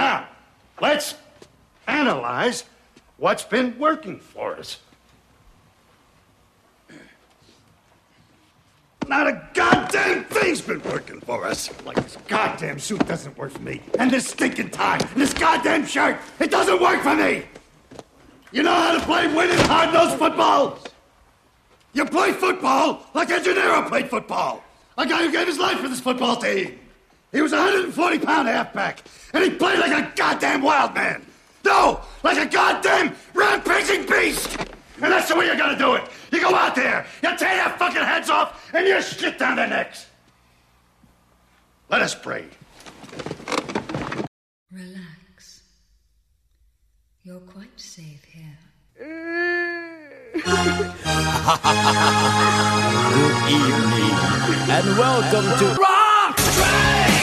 Now, let's analyze what's been working for us. Not a goddamn thing's been working for us. Like, this goddamn suit doesn't work for me. And this stinking tie. And this goddamn shirt. It doesn't work for me. You know how to play winning hard-nosed football. You play football like Engineer played football. A guy who gave his life for this football team. He was a 140-pound halfback. And he played like a goddamn wild man. No, like a goddamn rampaging beast. And that's the way you gotta do it. You go out there, you tear their fucking heads off, and you shit down their necks. Let us pray. Relax. You're quite safe here. Good evening, and welcome to Rock Strikes 10!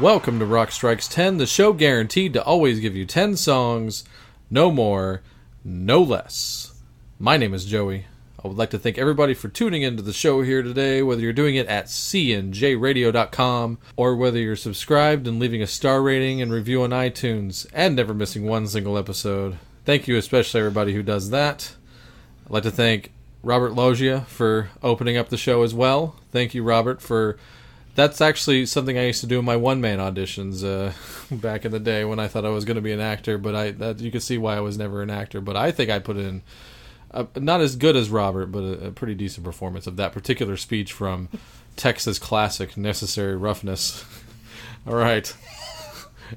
Welcome to Rock Strikes 10, the show guaranteed to always give you 10 songs, no more, no less. My name is Joey. I would like to thank everybody for tuning into the show here today, whether you're doing it at cnjradio.com or whether you're subscribed and leaving a star rating and review on iTunes and never missing one single episode. Thank you especially everybody who does that. I'd like to thank Robert Loggia for opening up the show as well. Thank you, Robert, for... That's actually something I used to do in my one-man auditions back in the day when I thought I was going to be an actor, but you can see why I was never an actor, but I think I put in... not as good as Robert, but a pretty decent performance of that particular speech from Texas classic Necessary Roughness. All right.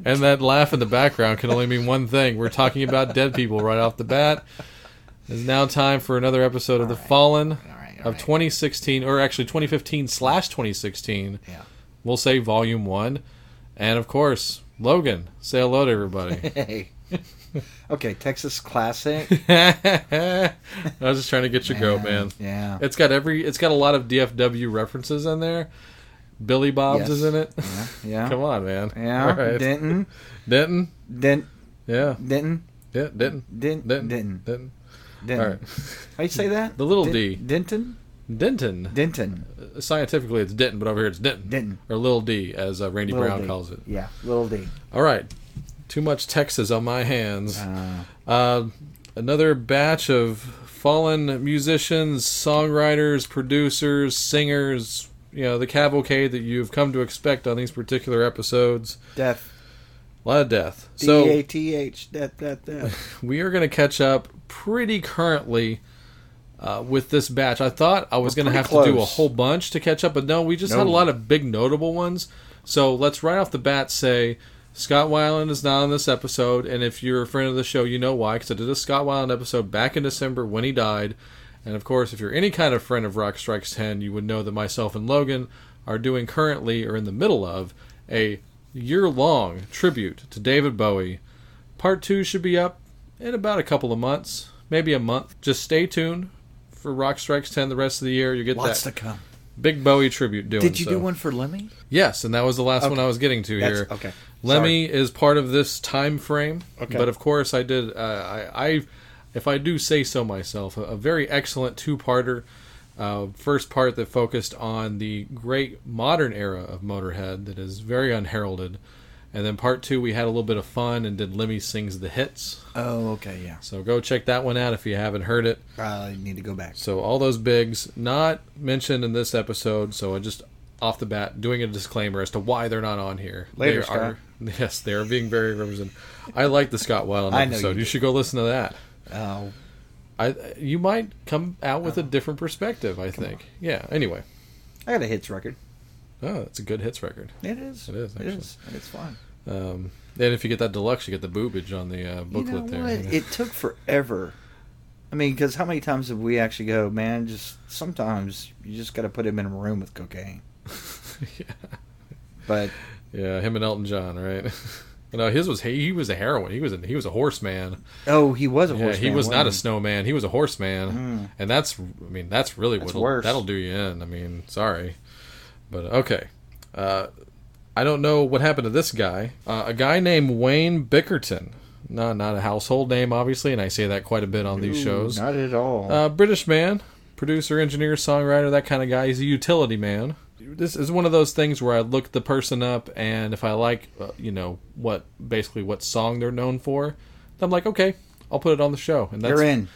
And that laugh in the background can only mean one thing. We're talking about dead people right off the bat. It's now time for another episode of The Fallen of 2016, or actually 2015/2016. Yeah. We'll say Volume 1. And, of course, Logan. Say hello to everybody. Hey. Okay, Texas classic. I was just trying to get you go, man. Yeah, it's got a lot of DFW references in there. Billy Bob's is in it. Yeah, yeah. Come on, man. Yeah, all right. Denton. Yeah, Denton. Yeah, Denton. All right. How you say that? The little D. Denton. Scientifically, it's Denton, but over here it's Denton. Denton or little D, as Randy Brown calls it. Yeah, little D. All right. Too much Texas on my hands. Another batch of fallen musicians, songwriters, producers, singers, you know, the cavalcade that you've come to expect on these particular episodes. Death. A lot of death. D-A-T-H, death. We are going to catch up pretty currently with this batch. I thought I was going to have to do a whole bunch to catch up, but no, we just had a lot of big notable ones. So let's right off the bat say... Scott Weiland is not on this episode, and if you're a friend of the show, you know why, because I did a Scott Weiland episode back in December when he died, and of course, if you're any kind of friend of Rock Strikes 10, you would know that myself and Logan are doing currently, or in the middle of, a year-long tribute to David Bowie. Part 2 should be up in about a couple of months, maybe a month. Just stay tuned for Rock Strikes 10 the rest of the year. You get lots to come. Big Bowie tribute doing. Did you do one for Lemmy? Yes, and that was the last one I was getting to here. Okay. Lemmy is part of this time frame, but of course I did, if I do say so myself, a very excellent two-parter. First part that focused on the great modern era of Motorhead that is very unheralded. And then part two, we had a little bit of fun and did Lemmy Sings the Hits. Oh, okay, yeah. So go check that one out if you haven't heard it. Probably need to go back. So all those bigs not mentioned in this episode, so I just, off the bat, doing a disclaimer as to why they're not on here. Later, Scott. Yes, they are being very represented. I like the Scott Weiland episode. You should go listen to that. Oh. You might come out with a different perspective, I think. On. Yeah, anyway. I got a hits record. Oh, it's a good hits record. It is, actually. It's fun. And if you get that deluxe, you get the boobage on the booklet there. It took forever. I mean, because how many times did we actually go, man, just sometimes you just got to put him in a room with cocaine. Yeah. But... Yeah, him and Elton John, right? No, his was... He was a heroin. He was a horseman. Oh, he was a horseman. He was not a snowman. He was a horseman. Mm. And that's... I mean, that's really worse. That'll do you in. I mean, sorry. But, okay. I don't know what happened to this guy. A guy named Wayne Bickerton. No, not a household name, obviously, and I say that quite a bit on these shows. Not at all. British man. producer, engineer, songwriter, that kind of guy. He's a utility man. This is one of those things where I look the person up, and if I like, you know, what song they're known for, I'm like, okay, I'll put it on the show. And that's, you're in.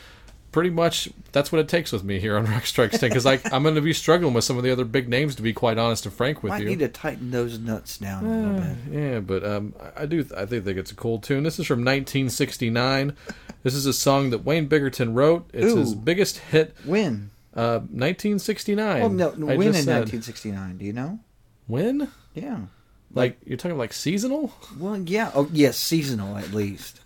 Pretty much, that's what it takes with me here on Rock Strikes 10, because I'm going to be struggling with some of the other big names, to be quite honest and frank with you. I need to tighten those nuts down a little bit. Yeah, but I think it's a cool tune. This is from 1969. This is a song that Wayne Bickerton wrote. It's his biggest hit. When? 1969. Well, no when in 1969? Do you know? When? Yeah. Like, you're talking like seasonal? Well, yeah. Oh, yes, seasonal at least.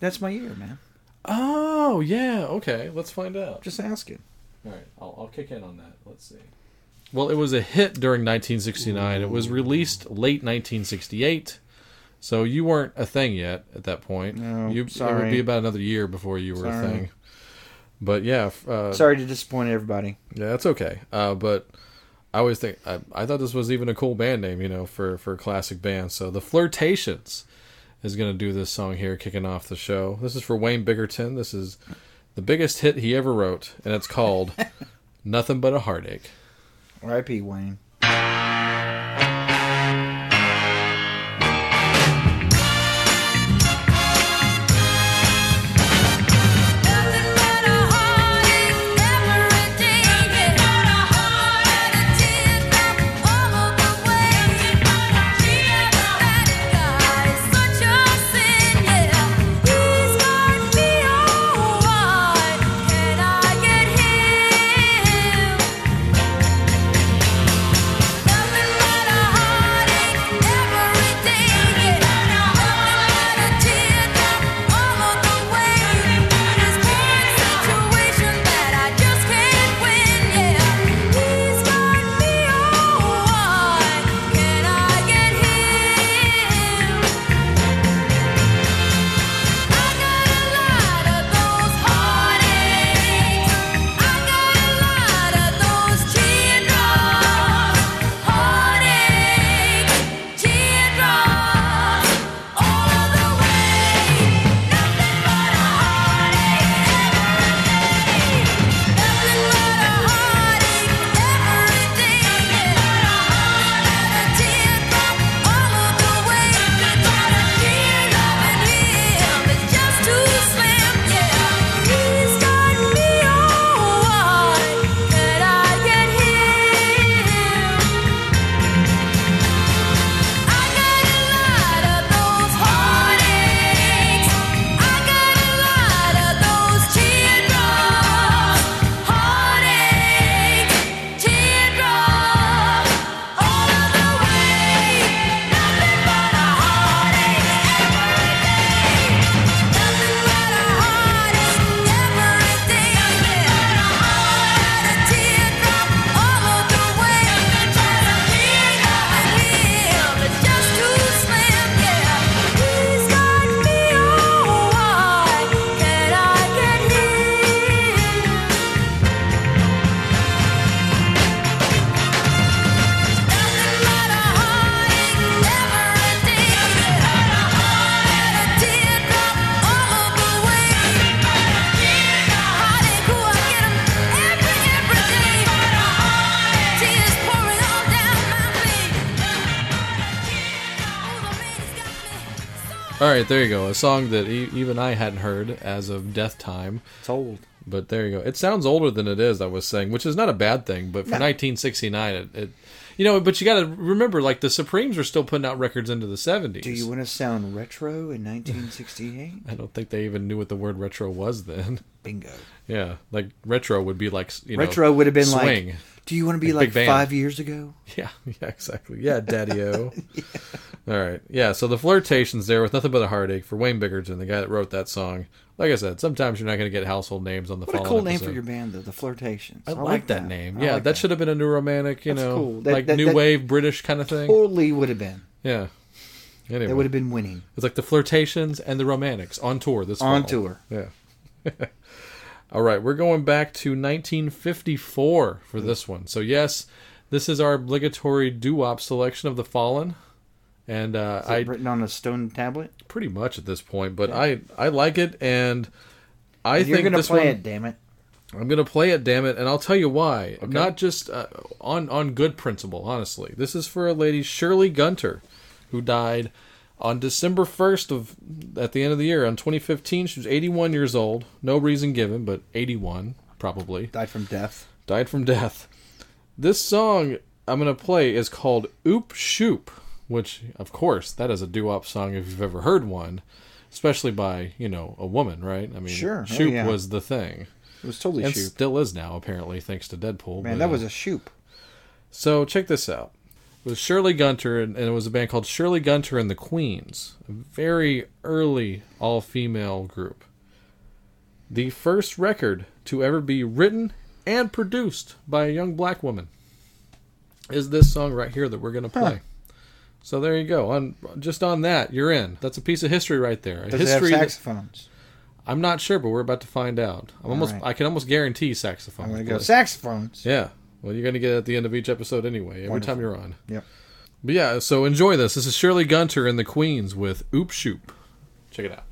That's my year, man. Oh, yeah, okay. Let's find out. Just asking. All right, I'll kick in on that. Let's see. Well, it was a hit during 1969. Ooh. It was released late 1968, so you weren't a thing yet at that point. No, sorry. It would be about another year before you were a thing. But, yeah. Sorry to disappoint everybody. Yeah, that's okay. But I always think... I thought this was even a cool band name, you know, for a classic band. So, The Flirtations is going to do this song here, kicking off the show. This is for Wayne Bickerton. This is the biggest hit he ever wrote, and it's called Nothing But a Heartache. R.I.P. Wayne. All right, there you go. A song that even I hadn't heard as of death time. It's old. But there you go. It sounds older than it is, I was saying, which is not a bad thing, but for 1969, it you know, but you got to remember, like, the Supremes were still putting out records into the 70s. Do you want to sound retro in 1968? I don't think they even knew what the word retro was then. Bingo. Yeah, like, retro would be like, you know, retro would have been swing. Like... Do you want to be like 5 years ago? Yeah, exactly. Yeah, Daddy-O. Yeah. All right. Yeah, so The Flirtations there with Nothing But a Heartache for Wayne Bickerton, the guy that wrote that song. Like I said, sometimes you're not going to get household names on the Fallen episode. What a cool name for your band, though, The Flirtations. I like that name. Yeah, that should have been a new romantic, you know, cool. Like new wave British kind of thing. Totally would have been. Yeah. Anyway. That would have been winning. It's like The Flirtations and the Romantics on tour this fall. On tour. Yeah. All right, we're going back to 1954 for this one. So, yes, this is our obligatory doo-wop selection of The Fallen. And, is it written on a stone tablet? Pretty much at this point, but yeah. I like it, and I think you're going to play it, damn it. I'm going to play it, damn it, and I'll tell you why. Okay. Not just on good principle, honestly. This is for a lady, Shirley Gunter, who died on December 1st at the end of the year, on 2015. She was 81 years old. No reason given, but 81, probably. Died from death. This song I'm going to play is called Oop Shoop, which, of course, that is a doo-wop song if you've ever heard one, especially by, a woman, right? I mean, sure. Shoop was the thing. It was totally shoop. And still is now, apparently, thanks to Deadpool. Man, that was a shoop. So, check this out. It was Shirley Gunter, and it was a band called Shirley Gunter and the Queens. A very early all-female group. The first record to ever be written and produced by a young black woman is this song right here that we're going to play. So, there you go. On that, you're in. That's a piece of history right there. Does it have saxophones? I'm not sure, but we're about to find out. I can almost guarantee saxophones. I'm going to go saxophones. Yeah. Well, you're going to get it at the end of each episode anyway, every time you're on. Yep. But yeah, so enjoy this. This is Shirley Gunter and the Queens with Oop Shoop. Check it out.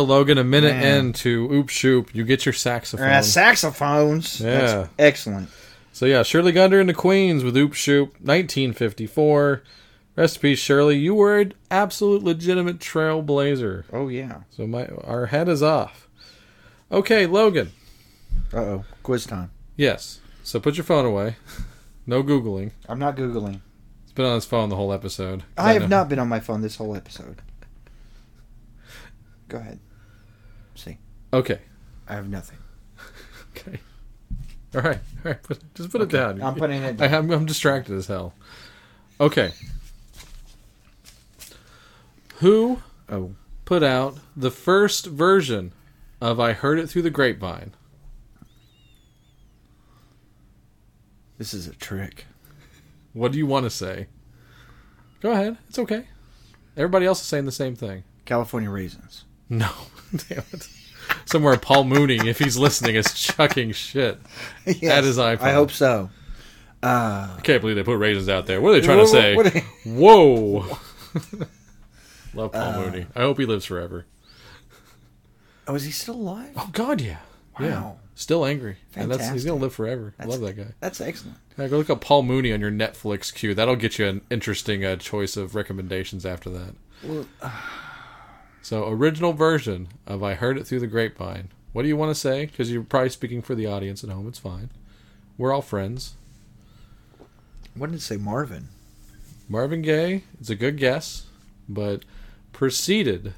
Logan, a minute into Oop Shoop, you get your saxophone. Saxophones. Yeah. That's excellent. So yeah, Shirley Gunter and the Queens with Oop Shoop, 1954. Rest in peace, Shirley. You were an absolute legitimate trailblazer. Oh yeah. So our head is off. Okay, Logan. Uh-oh. Quiz time. Yes. So put your phone away. No Googling. I'm not Googling. He's been on his phone the whole episode. I have not been on my phone this whole episode. Go ahead. See. Okay. I have nothing. Okay. All right. Just put it down. I'm putting it down. I'm distracted as hell. Okay. Who put out the first version of I Heard It Through the Grapevine? This is a trick. What do you want to say? Go ahead. It's okay. Everybody else is saying the same thing. California Raisins. No, damn it. Somewhere Paul Mooney, if he's listening, is chucking shit at his iPhone. I hope so. I can't believe they put raisins out there. What are they trying to say? Whoa. Love Paul Mooney. I hope he lives forever. Oh, is he still alive? Oh, God, yeah. Wow. Yeah. Still angry. Fantastic. And he's going to live forever. I love that guy. That's excellent. Yeah, go look up Paul Mooney on your Netflix queue. That'll get you an interesting choice of recommendations after that. Well, so, original version of I Heard It Through the Grapevine. What do you want to say? Because you're probably speaking for the audience at home. It's fine. We're all friends. What did it say? Marvin? Marvin Gaye. It's a good guess, but preceded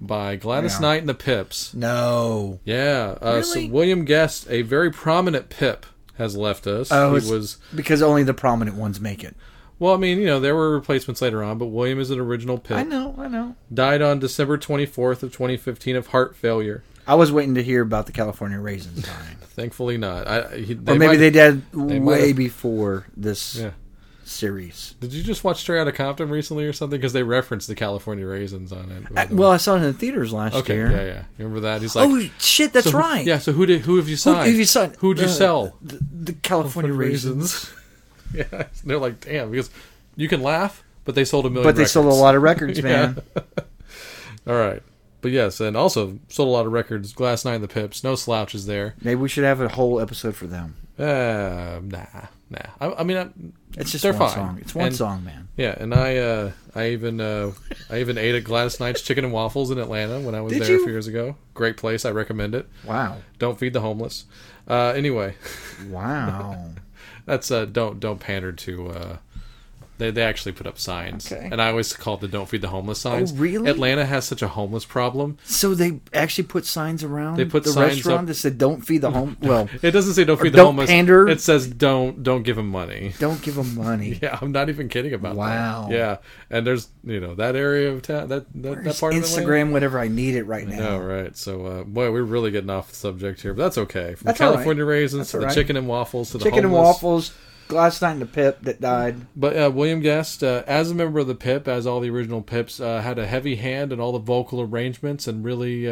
by Gladys Knight and the Pips. No. Yeah. Really? So William Guest, a very prominent Pip, has left us. Oh, he was, because only the prominent ones make it. Well, I mean, you know, there were replacements later on, but William is an original Pip. I know. Died on December 24th of 2015 of heart failure. I was waiting to hear about the California Raisins dying. Thankfully not. Or maybe they did before this series. Did you just watch Straight Outta Compton recently or something? Because they referenced the California Raisins on it. I saw it in the theaters last year. Yeah, yeah. Remember that? He's like, oh, shit, that's right. Yeah, so who have you signed? Who'd you sell? The California Raisins. Yeah, they're like, damn, because you can laugh, but they sold a million records. But they sold a lot of records, man. All right. But yes, and also sold a lot of records. Gladys Knight and the Pips, no slouches there. Maybe we should have a whole episode for them. Nah. It's just one song. It's one song, man. Yeah, and I even ate at Gladys Knight's Chicken and Waffles in Atlanta when I was there a few years ago. Great place, I recommend it. Wow. Don't feed the homeless. Anyway. Wow. That's don't pander to. They actually put up signs, and I always call it the "Don't Feed the Homeless" signs. Oh, really? Atlanta has such a homeless problem, so they actually put signs around. They put the signs restaurant up that said "Don't feed the homeless." Well, it doesn't say "Don't feed the homeless." Pander. It says don't give them money." Don't give them money. Yeah, I'm not even kidding about that. Wow. Yeah, and there's that area of town that part of Instagram, Atlanta? Whatever I need it right now. Oh, right. So boy, we're really getting off the subject here, but that's okay. From that's California Raisins to the chicken and waffles to the chicken homeless. And waffles. Gladys Knight and the Pip that died. But William Guest, as a member of the Pip, as all the original Pips, had a heavy hand in all the vocal arrangements and really,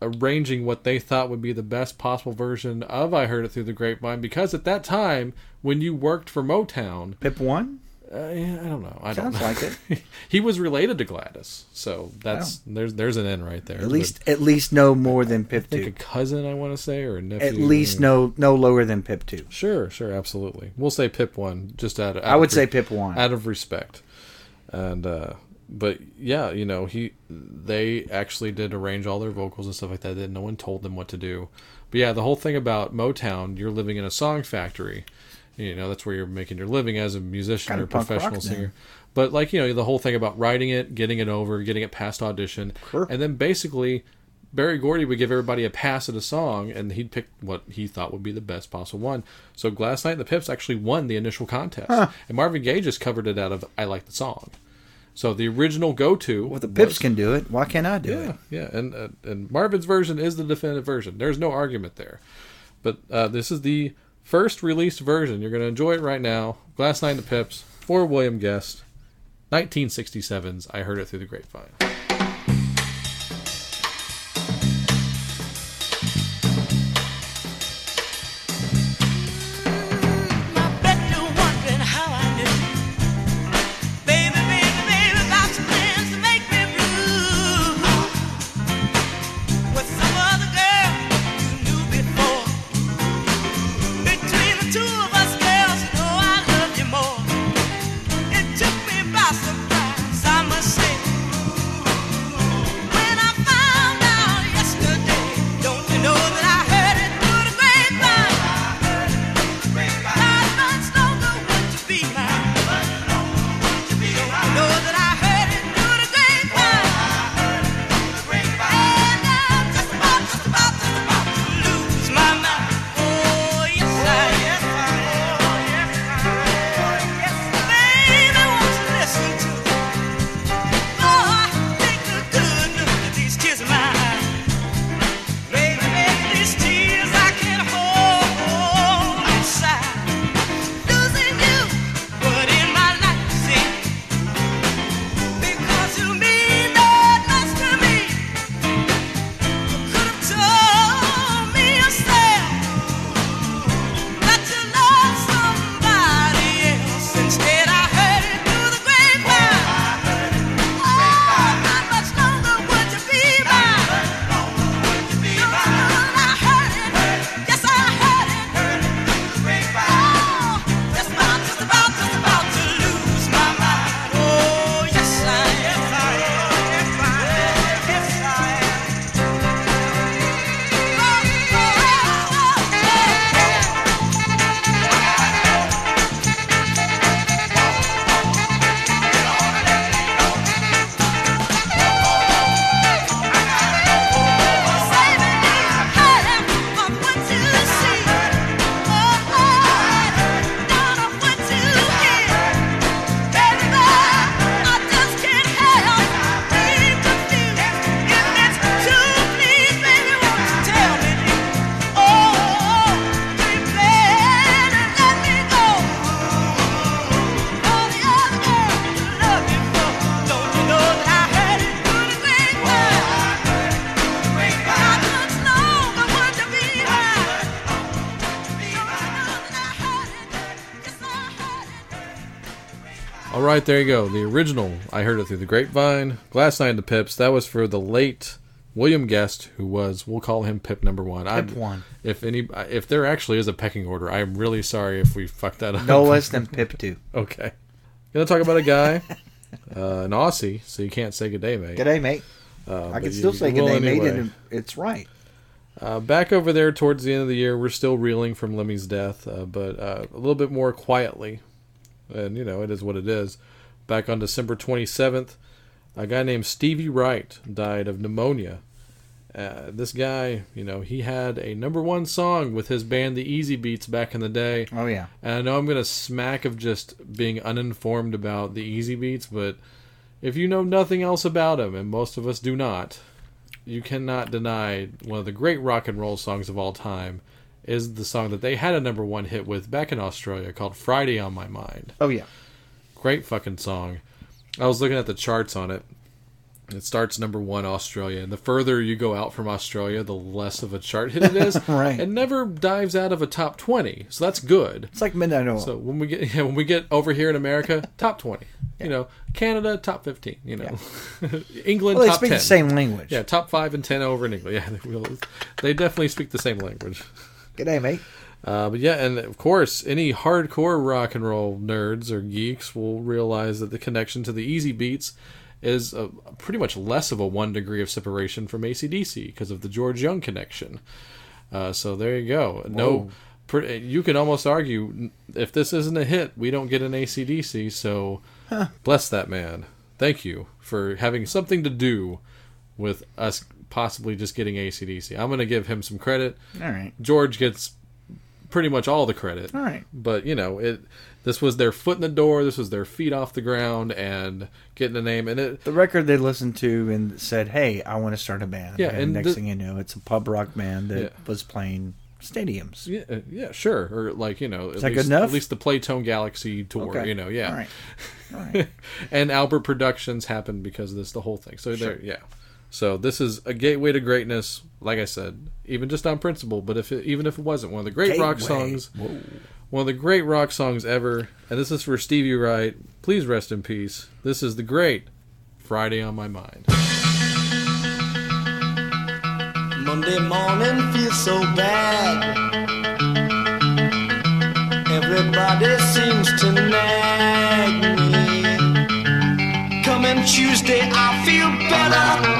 arranging what they thought would be the best possible version of I Heard It Through the Grapevine. Because at that time, when you worked for Motown... Pip 1? I don't know. Sounds like it. He was related to Gladys, so that's there's an end right there. At least no more than Pip 2. I think a cousin, I want to say, or a nephew. At least no lower than Pip 2. Sure, absolutely. We'll say Pip 1 just I would say Pip 1 out of respect. And but yeah, they actually did arrange all their vocals and stuff like that. No one told them what to do. But yeah, the whole thing about Motown, you're living in a song factory. That's where you're making your living as a musician or professional singer. But the whole thing about writing it, getting it over, getting it past audition. Sure. And then basically Barry Gordy would give everybody a pass at a song and he'd pick what he thought would be the best possible one. So Gladys Knight and the Pips actually won the initial contest. Huh. And Marvin Gaye just covered it out of I Like the Song. So the original go-to... Well, the Pips can do it. Why can't I do it? Yeah, and Marvin's version is the definitive version. There's no argument there. But this is the... first released version. You're going to enjoy it right now. Gladys Knight and the Pips for William Guest. 1967's I Heard It Through the Grapevine. All right, there you go. The original, I Heard It Through the Grapevine, Gladys Knight and the Pips. That was for the late William Guest, who was, we'll call him Pip number one. Pip one. If there actually is a pecking order, I'm really sorry if we fucked that up. No less than Pip two. Okay. Gonna talk about a guy, an Aussie, so you can't say good day, mate. Good day, mate. I can still say good day, mate, and it's right. Back over there towards the end of the year, we're still reeling from Lemmy's death, but a little bit more quietly. And, you know, it is what it is. Back on December 27th, a guy named Stevie Wright died of pneumonia. This guy, you know, he had a number one song with his band, The Easy Beats, back in the day. Oh, yeah. And I know I'm going to smack of just being uninformed about The Easy Beats, but if you know nothing else about him, and most of us do not, you cannot deny one of the great rock and roll songs of all time is the song that they had a number one hit with back in Australia called Friday on My Mind. Oh, yeah. Great fucking song. I was looking at the charts on it. It starts number one, Australia. And the further you go out from Australia, the less of a chart hit it is. Right. It never dives out of a top 20, so that's good. It's like Midnight Oil. So when we get over here in America, top 20. Yeah. You know, Canada, top 15. You know, yeah. England, top 10. Well, they speak the same language. Yeah, top 5 and 10 over in England. Yeah, they definitely speak the same language. G'day, mate. But yeah, and of course, any hardcore rock and roll nerds or geeks will realize that the connection to the Easy Beats is pretty much less of a 1 degree of separation from AC/DC because of the George Young connection. So there you go. Whoa. No, you could almost argue if this isn't a hit, we don't get an AC/DC. So bless that man. Thank you for having something to do with us possibly just getting AC/DC. I'm going to give him some credit. All right. George gets pretty much all the credit. All right. But, you know, this was their foot in the door. This was their feet off the ground and getting a name. And the record they listened to and said, hey, I want to start a band. Yeah, and next thing you know, it's a pub rock band that was playing stadiums. Yeah, yeah, sure. Or like, you know, at least the Playtone Galaxy tour, okay. You know, yeah. All right. And Albert Productions happened because of this, the whole thing. So sure. Yeah. So this is a gateway to greatness, like I said, even just on principle, but even if it wasn't one of the great rock songs, one of the great rock songs ever, and this is for Stevie Wright, please rest in peace. This is the great Friday on My Mind. Monday morning feels so bad. Everybody seems to nag me. Coming Tuesday, I feel better.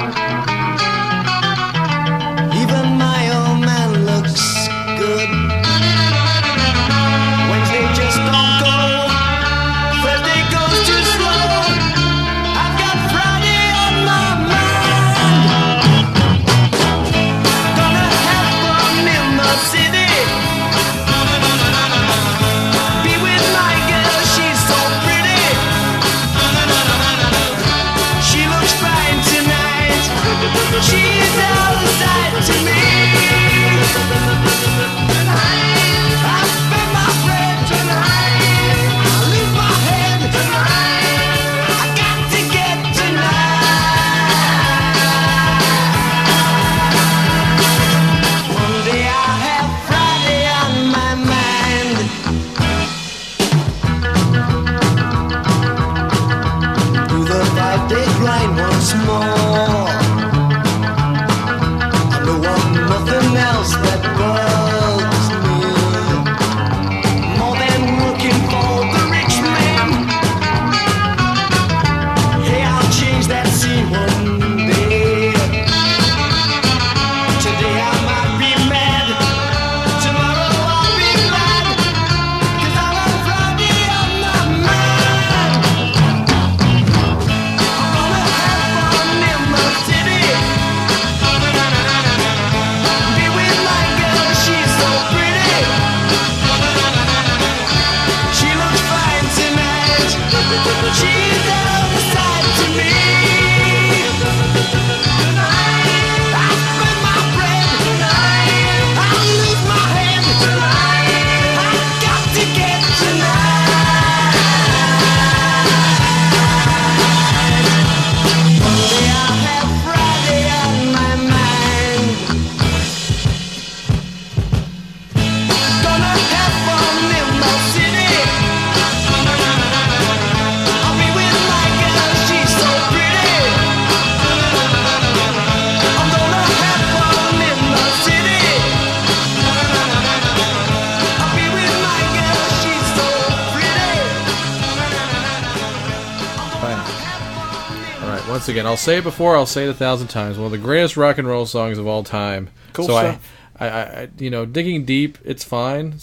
once again, I'll say it before, I'll say it 1,000 times, one of the greatest rock and roll songs of all time. Cool so stuff. I you know, digging deep, it's fine.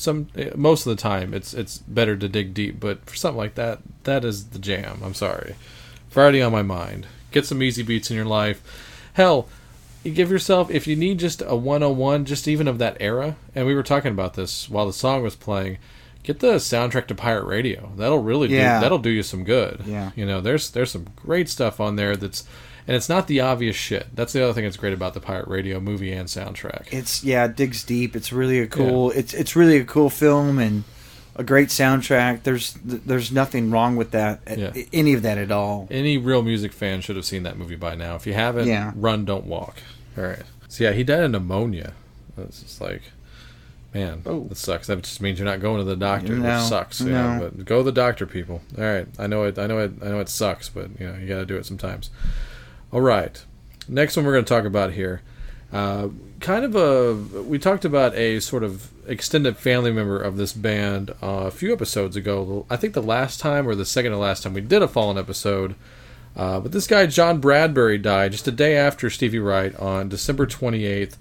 Most of the time, it's better to dig deep, but for something like that, that is the jam. I'm sorry. Friday on My Mind. Get some easy beats in your life. Hell, you give yourself, if you need just a 101, just even of that era, and we were talking about this while the song was playing, get the soundtrack to Pirate Radio. That'll really do you some good. Yeah. You know, there's some great stuff on there that's, and it's not the obvious shit. That's the other thing that's great about the Pirate Radio movie and soundtrack. It's it digs deep. It's really a cool it's really a cool film and a great soundtrack. There's nothing wrong with that any of that at all. Any real music fan should have seen that movie by now. If you haven't, run, don't walk. All right. So he died of pneumonia. It's just like, man, that sucks. That just means you're not going to the doctor, which sucks. Yeah, but go to the doctor, people. All right, I know it sucks, but you know you got to do it sometimes. All right, next one we're going to talk about here, we talked about a sort of extended family member of this band a few episodes ago. I think the last time or the second to last time we did a Fallen episode. But this guy John Bradbury died just a day after Stevie Wright on December 28th,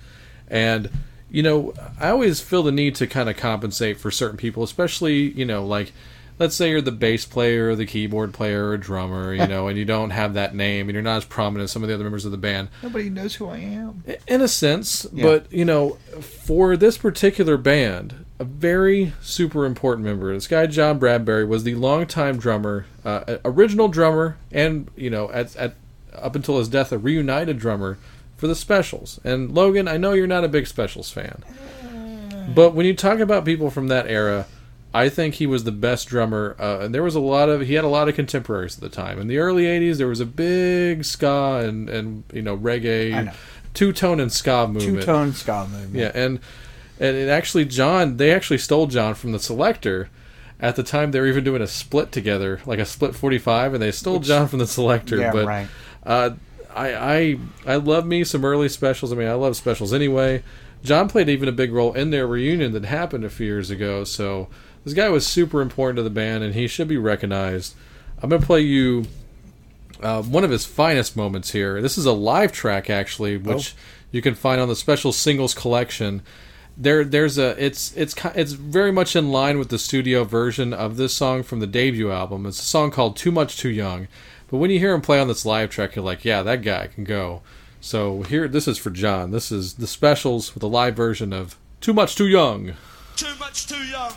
and you know, I always feel the need to kind of compensate for certain people, especially, you know, like, let's say you're the bass player or the keyboard player or drummer, you know, and you don't have that name and you're not as prominent as some of the other members of the band. Nobody knows who I am. In a sense, but, you know, for this particular band, a very super important member, this guy John Bradbury was the longtime drummer, original drummer, and, you know, at up until his death, a reunited drummer for the Specials. And Logan, I know you're not a big Specials fan, but when you talk about people from that era, I think he was the best drummer, and there was he had a lot of contemporaries at the time. In the early 80s, there was a big ska and you know, reggae, two-tone and ska movement. Yeah, and it actually they stole John from the Selector. At the time, they were even doing a split together, like a split 45, and they stole John from the Selector. Yeah, but, right. I love me some early Specials. I mean, I love Specials anyway. John played even a big role in their reunion that happened a few years ago. So this guy was super important to the band, and he should be recognized. I'm going to play you one of his finest moments here. This is a live track, actually, which you can find on the Special Singles Collection. It's very much in line with the studio version of this song from the debut album. It's a song called Too Much Too Young. But when you hear him play on this live track, you're like, yeah, that guy can go. So here, this is for John. This is the Specials with a live version of Too Much Too Young. Too much too young.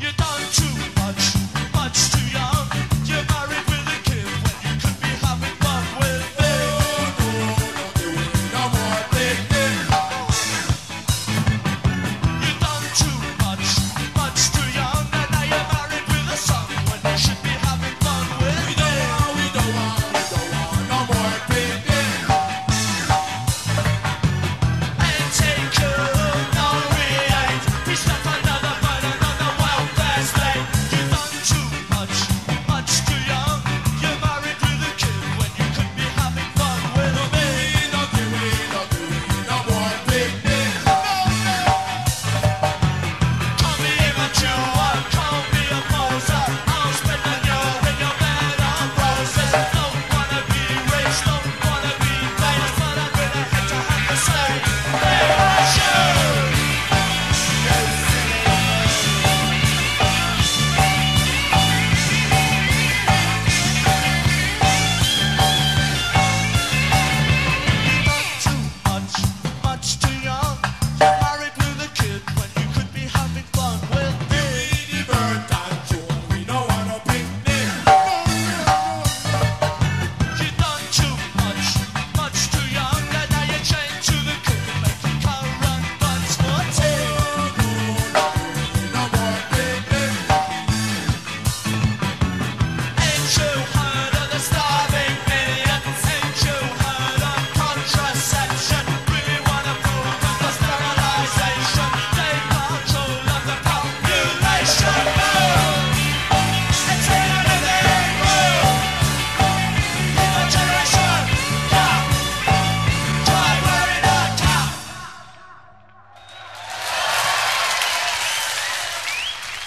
You're done too much, much too young. You're married with a kid when you could be having fun with me. No more thinking. You're done too much, much too young. And now you're married with a son when you should be.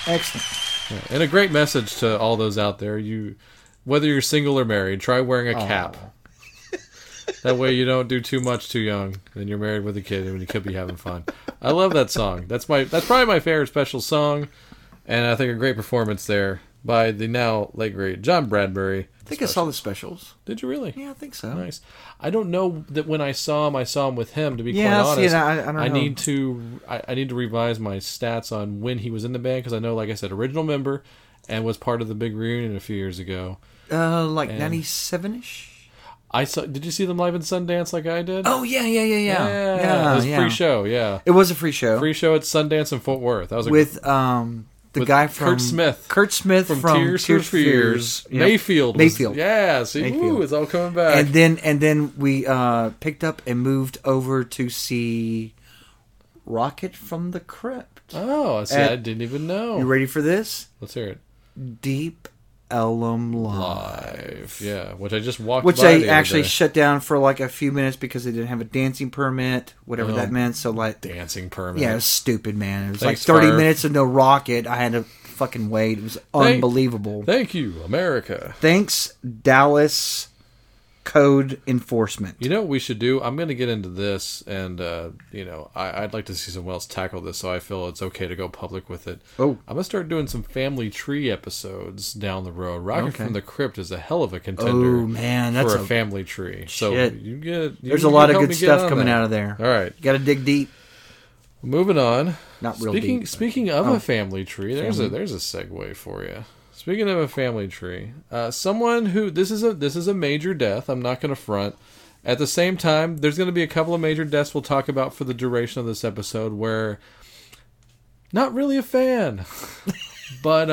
Excellent. Yeah, and a great message to all those out there. You whether you're single or married, try wearing a cap. That way you don't do too much too young. Then you're married with a kid and you could be having fun. I love that song. That's probably my favorite Special song. And I think a great performance there by the now late great John Bradbury. I think I saw the Specials. Did you really? Yeah, I think so. Nice. I don't know that when I saw him with him, to be quite honest. Yeah, I don't know. I need to revise my stats on when he was in the band, because I know, like I said, original member and was part of the big reunion a few years ago. Like 97-ish? Did you see them live in Sundance like I did? Oh, yeah. It was a free show, yeah. It was a free show. Free show at Sundance in Fort Worth. That was with the guy from... Kurt Smith from Tears for Fears. Yep. Mayfield. Yeah, see? Mayfield. Ooh, it's all coming back. And then we picked up and moved over to see Rocket from the Crypt. Oh, I see. I didn't even know. You ready for this? Let's hear it. Deep Ellum Live. Yeah, which I just walked by the other day. Which they actually shut down for like a few minutes because they didn't have a dancing permit, whatever that meant. So like dancing permit. Yeah, it was stupid, man. It was like 30 minutes of no Rocket. I had to fucking wait. It was unbelievable. Thank you, America. Thanks, Dallas Code Enforcement. You know what we should do? I'm going to get into this, and I'd like to see someone else tackle this, so I feel it's okay to go public with it. Oh, I'm going to start doing some family tree episodes down the road. Rocket from the Crypt is a hell of a contender. Oh man, that's for a family tree. Shit. So there's a lot of good stuff coming out of there. All right, you got to dig deep. Moving on. Not real deep. Speaking of a family tree, there's a segue for you. Speaking of a family tree, someone who this is a major death. I'm not going to front. At the same time, there's going to be a couple of major deaths we'll talk about for the duration of this episode. Where not really a fan, but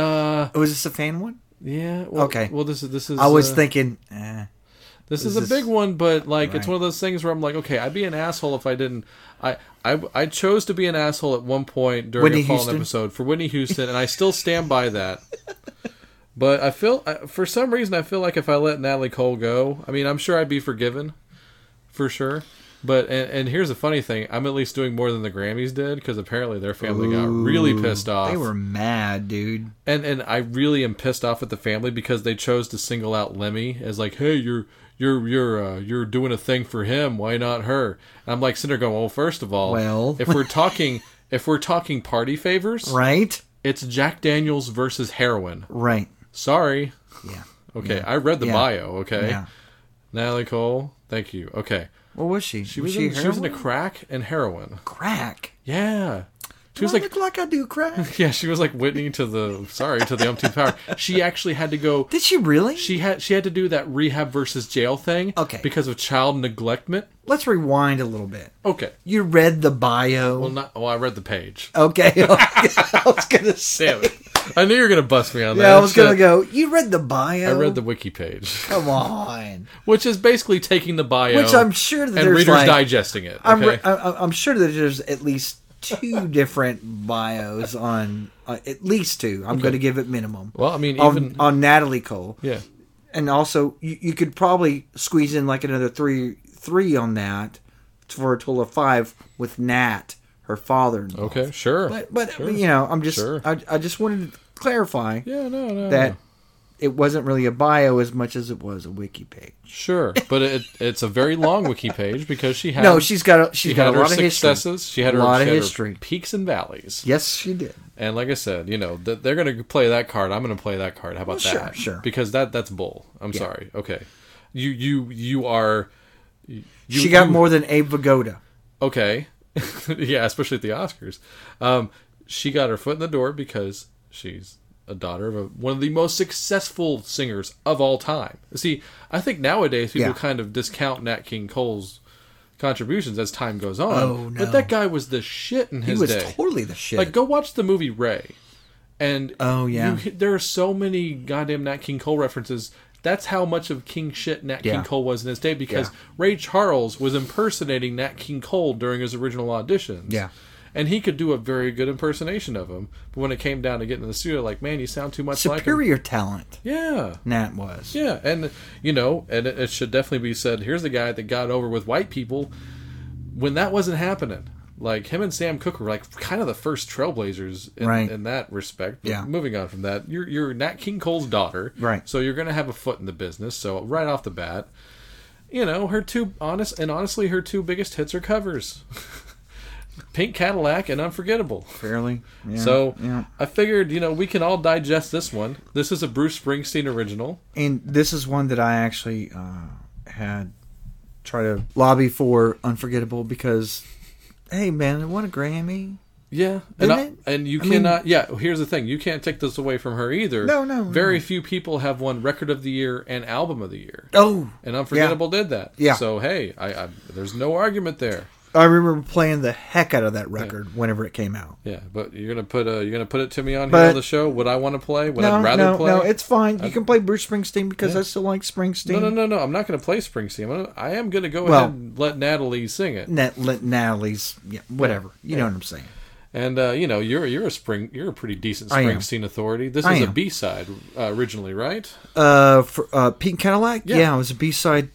was this a fan one? Yeah. Well, okay. Well, this is. I was thinking. This is a big one, but like it's one of those things where I'm like, okay, I'd be an asshole if I didn't. I chose to be an asshole at one point during a Fallen episode for Whitney Houston, and I still stand by that. But I feel, for some reason, like if I let Natalie Cole go, I mean, I'm sure I'd be forgiven, for sure. But and here's the funny thing: I'm at least doing more than the Grammys did, because apparently their family got really pissed off. They were mad, dude. And I really am pissed off at the family because they chose to single out Lemmy as like, hey, you're doing a thing for him. Why not her? And I'm like sitting there going, well, first of all, if we're talking party favors, right? It's Jack Daniels versus heroin, right? Sorry. Yeah. Okay. Yeah. I read the bio. Okay. Yeah. Natalie Cole. Thank you. Okay. What was she? She was into crack and heroin. Crack. Yeah. She was like, look like I do crack. Yeah. She was like Whitney to the umpteenth power. She actually had to go. Did she really? She had to do that rehab versus jail thing. Okay. Because of child neglectment. Let's rewind a little bit. Okay. You read the bio. Well, I read the page. Okay. I was gonna say. Damn it. I knew you were going to bust me on that. Yeah, I was going to go, you read the bio? I read the wiki page. Come on. Which is basically taking the bio. Which I'm sure that and readers digesting it. Okay? I'm sure that there's at least two different bios on, at least two. I'm going to give it minimum. Well, I mean, on Natalie Cole. Yeah. And also, you could probably squeeze in like another three on that for a total of five with Nat. Her father-in-law. Okay, sure. But you know, I'm just I just wanted to clarify that it wasn't really a bio as much as it was a wiki page. Sure, but it's a very long wiki page because she had a lot of successes. History. She had her peaks and valleys. Yes, she did. And like I said, you know, they're going to play that card. I'm going to play that card. How about that? Sure. Because that's bull. I'm sorry. Okay. You are She got more than Abe Vigoda. Okay. Yeah, especially at the Oscars. She got her foot in the door because she's a daughter of one of the most successful singers of all time. See, I think nowadays people kind of discount Nat King Cole's contributions as time goes on. Oh, no. But that guy was the shit in his day. He was totally the shit. Like, go watch the movie Ray. And there are so many goddamn Nat King Cole references. That's how much of King shit Nat King Cole was in his day, because Ray Charles was impersonating Nat King Cole during his original auditions. Yeah. And he could do a very good impersonation of him. But when it came down to getting in the studio, like, man, you sound too much like him. Superior talent. Yeah. Nat was. Yeah. And, you know, and it should definitely be said, here's the guy that got over with white people when that wasn't happening. Like, him and Sam Cooke were, like, kind of the first trailblazers in that respect. But moving on from that, you're Nat King Cole's daughter. Right. So you're going to have a foot in the business. So right off the bat, you know, her two biggest hits are covers. Pink Cadillac and Unforgettable. Fairly. Yeah, so I figured, you know, we can all digest this one. This is a Bruce Springsteen original. And this is one that I actually had try to lobby for Unforgettable because... Hey, man, it won a Grammy. Yeah. Here's the thing. You can't take this away from her either. No. Very few people have won Record of the Year and Album of the Year. Oh. And Unforgettable did that. Yeah. So, hey, I there's no argument there. I remember playing the heck out of that record whenever it came out. Yeah, but you're gonna put it to me on the show. Would I want to play? Would I rather play? No, it's fine. You can play Bruce Springsteen because I still like Springsteen. No. I'm not gonna play Springsteen. I am gonna go ahead and let Natalie sing it. Let Natalie's whatever. You know what I'm saying. And you know, you're a pretty decent Springsteen authority. This is a B-side originally, right? For Pink Cadillac. Yeah, it was a B-side.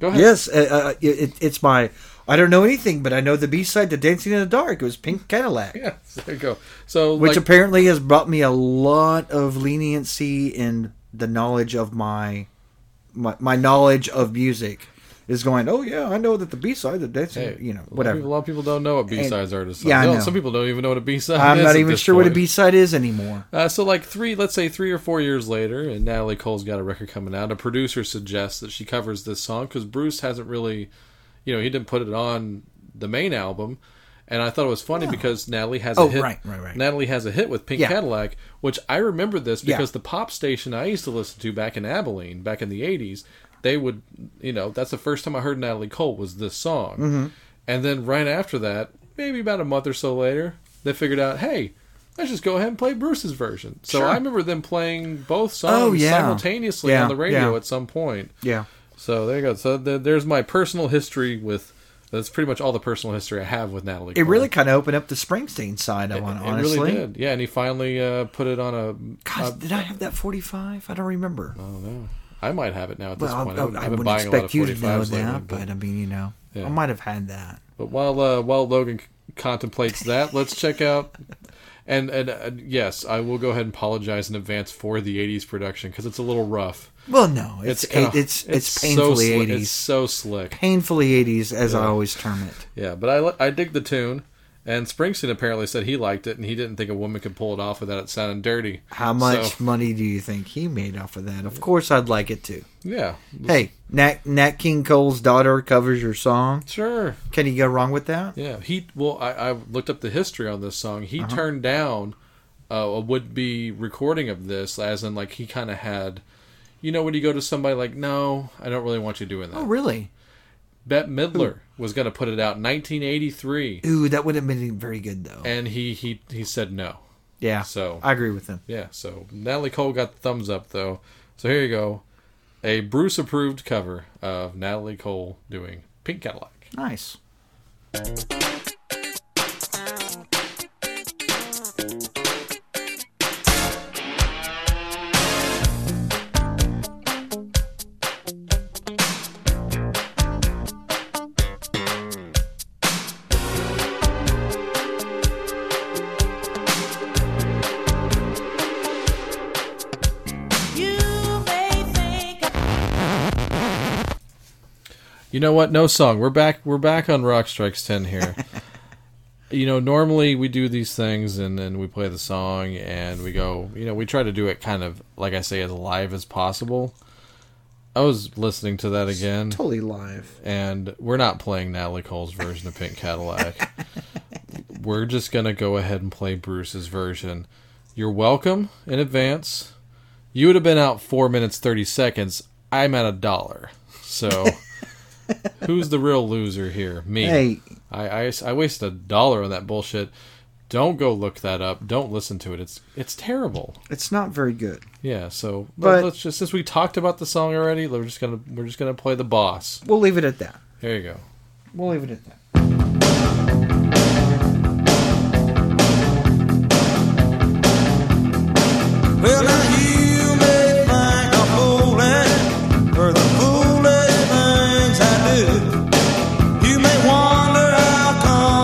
Go ahead. Yes, it's my. I don't know anything, but I know the B-side to Dancing in the Dark. It was Pink Cadillac. Yeah, there you go. So, which apparently has brought me a lot of leniency in the knowledge of my knowledge of music is going, oh, yeah, I know that the B-side, the Dancing, whatever. A lot of people don't know what B-sides are. Some people don't even know what a B-side is. I'm not even sure what a B-side is anymore. So, like, let's say 3 or 4 years later, and Natalie Cole's got a record coming out, a producer suggests that she covers this song because Bruce hasn't really... You know, he didn't put it on the main album, and I thought it was funny because Natalie has a hit. Right. Natalie has a hit with Pink Cadillac, which I remember this because the pop station I used to listen to back in Abilene, back in the 80s, they would, you know, that's the first time I heard Natalie Cole was this song. Mm-hmm. And then right after that, maybe about a month or so later, they figured out, hey, let's just go ahead and play Bruce's version. So I remember them playing both songs simultaneously on the radio at some point. Yeah. So there you go. So there's my personal history that's pretty much all the personal history I have with Natalie Cole. It really kind of opened up the Springsteen side of it, honestly. It really did. Yeah, and he finally put it on a... God, did I have that 45? I don't remember. I don't know. I might have it now at this point. I wouldn't expect you to know that, but I mean, you know, I might have had that. But while Logan contemplates that, let's check out... And yes, I will go ahead and apologize in advance for the 80s production because it's a little rough. Well, no, it's painfully so 80s. It's so slick. Painfully 80s, as I always term it. Yeah, but I dig the tune. And Springsteen apparently said he liked it, and he didn't think a woman could pull it off without it sounding dirty. How much money do you think he made off of that? Of course I'd like it too. Yeah. Hey, Nat King Cole's daughter covers your song? Sure. Can you go wrong with that? Yeah. I looked up the history on this song. He turned down a would-be recording of this, as in, like, he kind of had... You know, when you go to somebody like, no, I don't really want you doing that. Oh, really? Bette Midler was going to put it out in 1983. Ooh, that wouldn't have been very good, though. And he said no. Yeah, so I agree with him. Yeah, so Natalie Cole got the thumbs up, though. So here you go. A Bruce-approved cover of Natalie Cole doing Pink Cadillac. Nice. You know what? No song. We're back on Rock Strikes 10 here. You know, normally we do these things and then we play the song and we go, you know, we try to do it kind of, like I say, as live as possible. I was listening to that again. It's totally live. And we're not playing Natalie Cole's version of Pink Cadillac. We're just going to go ahead and play Bruce's version. You're welcome in advance. You would have been out 4 minutes, 30 seconds. I'm at $1. So... Who's the real loser here? Me. Hey. I wasted $1 on that bullshit. Don't go look that up. Don't listen to it. It's terrible. It's not very good. Yeah. So let's just, since we talked about the song already, we're just gonna play The Boss. We'll leave it at that. There you go. We'll leave it at that. Well, now you may find a hole in for the fool. You may wonder how come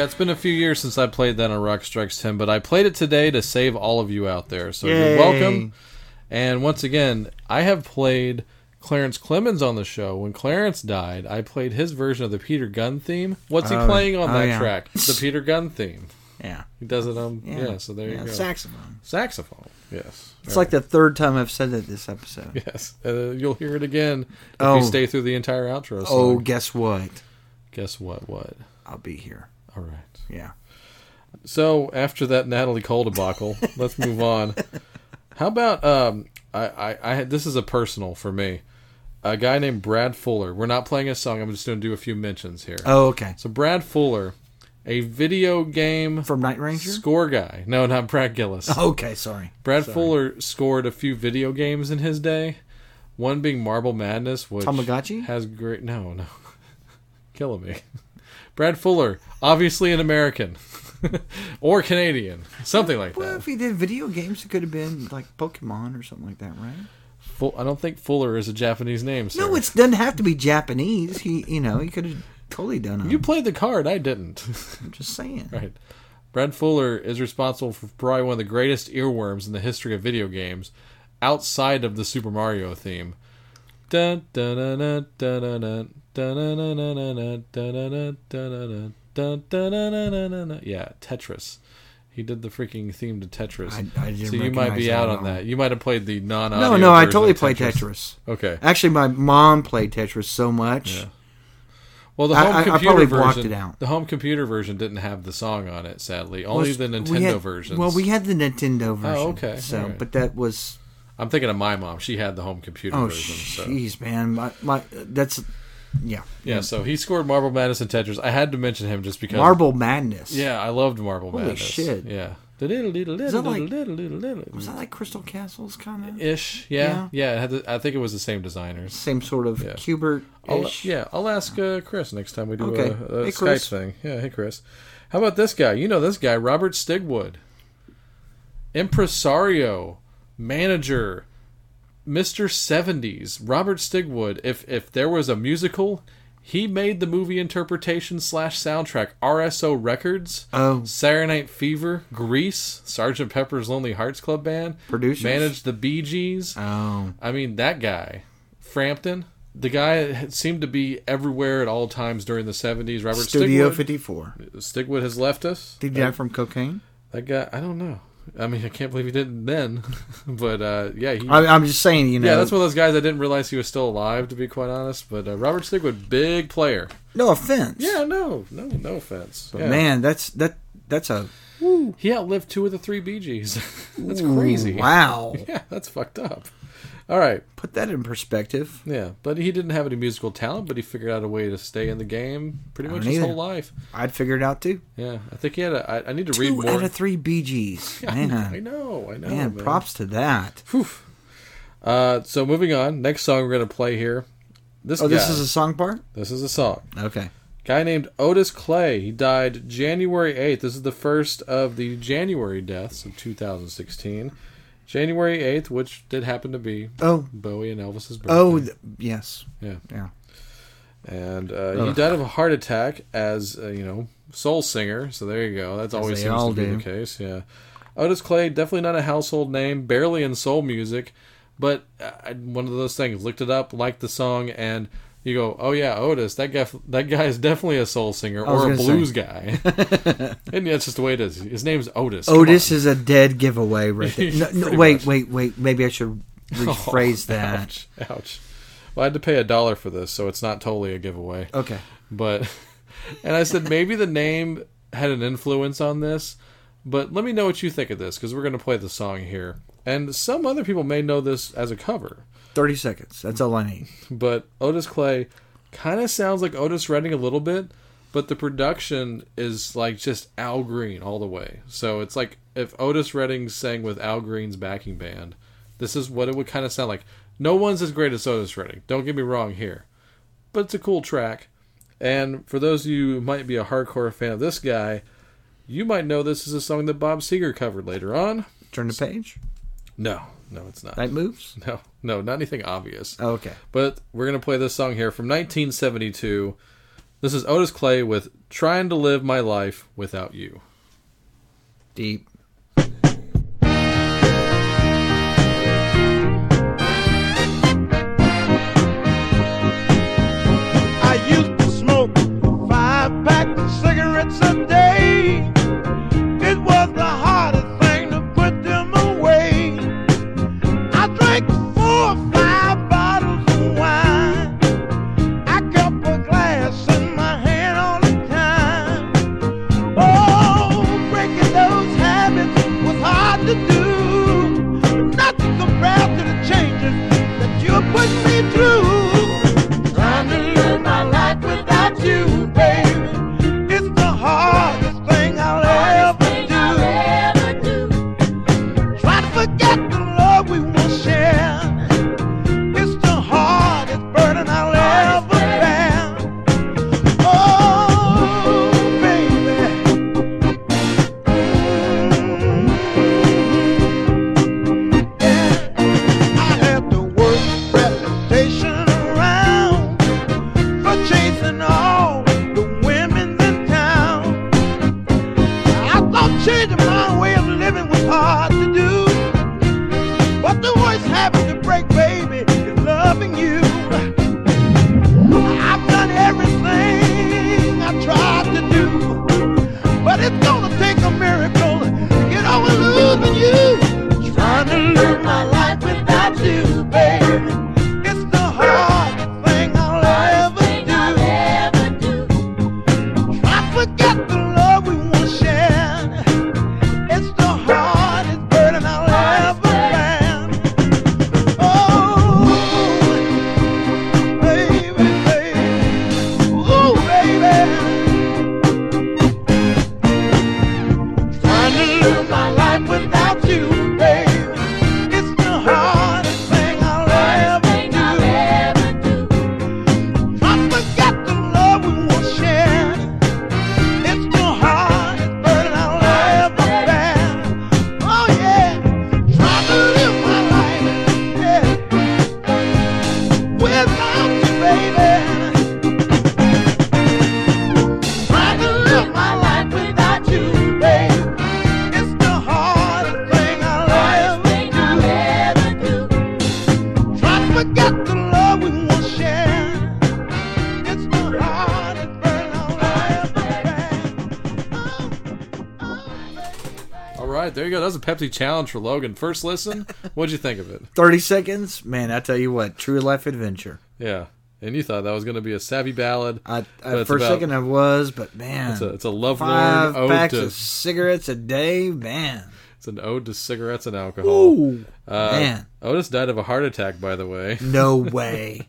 Yeah, it's been a few years since I played that on Rock Strikes 10, but I played it today to save all of you out there. So Yay. You're welcome. And once again, I have played Clarence Clemons on the show. When Clarence died, I played his version of the Peter Gunn theme. What's he playing on that track? The Peter Gunn theme. Yeah. He does it on... Yeah, so there you go. Saxophone, yes. It's like the third time I've said that this episode. Yes. You'll hear it again if you stay through the entire outro. Oh, guess what? Guess what? What? I'll be here. All right. Yeah. So, after that Natalie Cole debacle, let's move on. How about... this is a personal for me. A guy named Brad Fuller. We're not playing a song. I'm just going to do a few mentions here. Oh, okay. So Brad Fuller, a video game from Night Ranger score guy. No, not Brad Gillis. Oh, okay, sorry. Brad Fuller scored a few video games in his day. One being Marble Madness, which Tamagotchi has great. No, killing me. Brad Fuller, obviously an American. Or Canadian, something like that. Well, if he did video games, it could have been like Pokemon or something like that, right? I don't think Fuller is a Japanese name. Sir. No, it doesn't have to be Japanese. He could have totally done it. You played the card, I didn't. I'm just saying. Right. Brad Fuller is responsible for probably one of the greatest earworms in the history of video games, outside of the Super Mario theme. Dun dun dun dun dun dun dun dun dun dun dun. Dun, dun, dun, dun, dun, dun, dun. Yeah, Tetris. He did the freaking theme to Tetris. I didn't so you might be out on that. You might have played the non-audio. No, I totally played Tetris. Okay. Actually, my mom played Tetris so much. Yeah. Well, the home computer version. I probably blocked it out. The home computer version didn't have the song on it, sadly. Only the Nintendo versions. Well, we had the Nintendo version. Oh, okay. So, right. But that was. I'm thinking of my mom. She had the home computer version. Oh, jeez, man, my that's. Yeah. Yeah, so he scored Marble Madness and Tetris. I had to mention him just because... Marble Madness. Yeah, I loved Marble Madness. Holy shit. Yeah. Was that like Crystal Castles kind of? Ish, yeah. Yeah, I think it was the same designers. Same sort of Cubert-ish. Yeah, I'll ask Chris next time we do a Skype thing. Yeah, hey, Chris. How about this guy? You know this guy, Robert Stigwood. Impresario. Manager. Mr. 70s, Robert Stigwood, if there was a musical, he made the movie interpretation /soundtrack, RSO Records, Saturday Night Fever, Grease, Sgt. Pepper's Lonely Hearts Club Band, producers. Managed the Bee Gees. Oh. I mean, that guy, Frampton, the guy seemed to be everywhere at all times during the 70s, Robert Studio Stigwood. Studio 54. Stigwood has left us. Did he die from cocaine? That guy, I don't know. I mean, I can't believe he didn't then, but yeah. I'm just saying, Yeah, that's one of those guys I didn't realize he was still alive, to be quite honest, but Robert Stigwood, big player. No offense. Yeah, no offense. But man, that's a... Woo. He outlived 2 of the 3 Bee Gees. That's crazy. Wow. Yeah, that's fucked up. All right. Put that in perspective. Yeah, but he didn't have any musical talent, but he figured out a way to stay in the game pretty much his whole life. I'd figure it out, too. Yeah, I think he had a... I need to read more. 2 out of 3 Bee Gees. Man. I know. Man, props to that. Whew. So moving on. Next song we're going to play here. This is a song part? This is a song. Okay. Guy named Otis Clay. He died January 8th. This is the first of the January deaths of 2016. January 8th, which did happen to be Bowie and Elvis's birthday. Yes. Yeah. And he died of a heart attack as, soul singer. So there you go. That's always seems to be the case. Yeah. Otis Clay, definitely not a household name, barely in soul music, but one of those things. Looked it up, liked the song, and you go, oh yeah, Otis, that guy is definitely a soul singer or a blues guy. And yeah, that's just the way it is. His name's Otis. Otis is a dead giveaway right there. No, wait. Maybe I should rephrase that. Ouch. Well, I had to pay $1 for this, so it's not totally a giveaway. Okay. But, and I said, maybe the name had an influence on this, but let me know what you think of this, because we're going to play the song here. And some other people may know this as a cover. 30 seconds. That's all I need. But Otis Clay kind of sounds like Otis Redding a little bit, but the production is like just Al Green all the way. So it's like if Otis Redding sang with Al Green's backing band, this is what it would kind of sound like. No one's as great as Otis Redding. Don't get me wrong here. But it's a cool track. And for those of you who might be a hardcore fan of this guy, you might know this is a song that Bob Seger covered later on. Turn the page? No, it's not. Night Moves? No, not anything obvious. Oh, okay. But we're going to play this song here from 1972. This is Otis Clay with Trying to Live My Life Without You. Deep. I used to smoke 5-pack cigarettes a day. It was the hardest thing to put them away. I drank 4 or 5 bottles of wine. I kept a glass in my hand all the time. Oh, breaking those habits was hard to do. Nothing compared to the changes that you put me through. Trying to live my life without you, baby. It's the hardest thing I'll ever do. Forget the love we once shared. It's the hardest burden I'll ever bear. Oh, baby. Mm-hmm. Yeah. I had the worst reputation around for chasing all the women in town. I thought changing my way of living was hard to do. The worst habit to break, baby, is loving you. I've done everything I tried to do, but it's gonna take a miracle to get over losing you. Trying to live my life without you, baby. Pepsi challenge for Logan. First listen, what'd you think of it? 30 seconds? Man, I tell you what, true life adventure. Yeah. And you thought that was going to be a savvy ballad. For a second I was, but man. It's a love-lorn ode. 5 packs of cigarettes a day, man. It's an ode to cigarettes and alcohol. Ooh, man. Otis died of a heart attack, by the way. No way.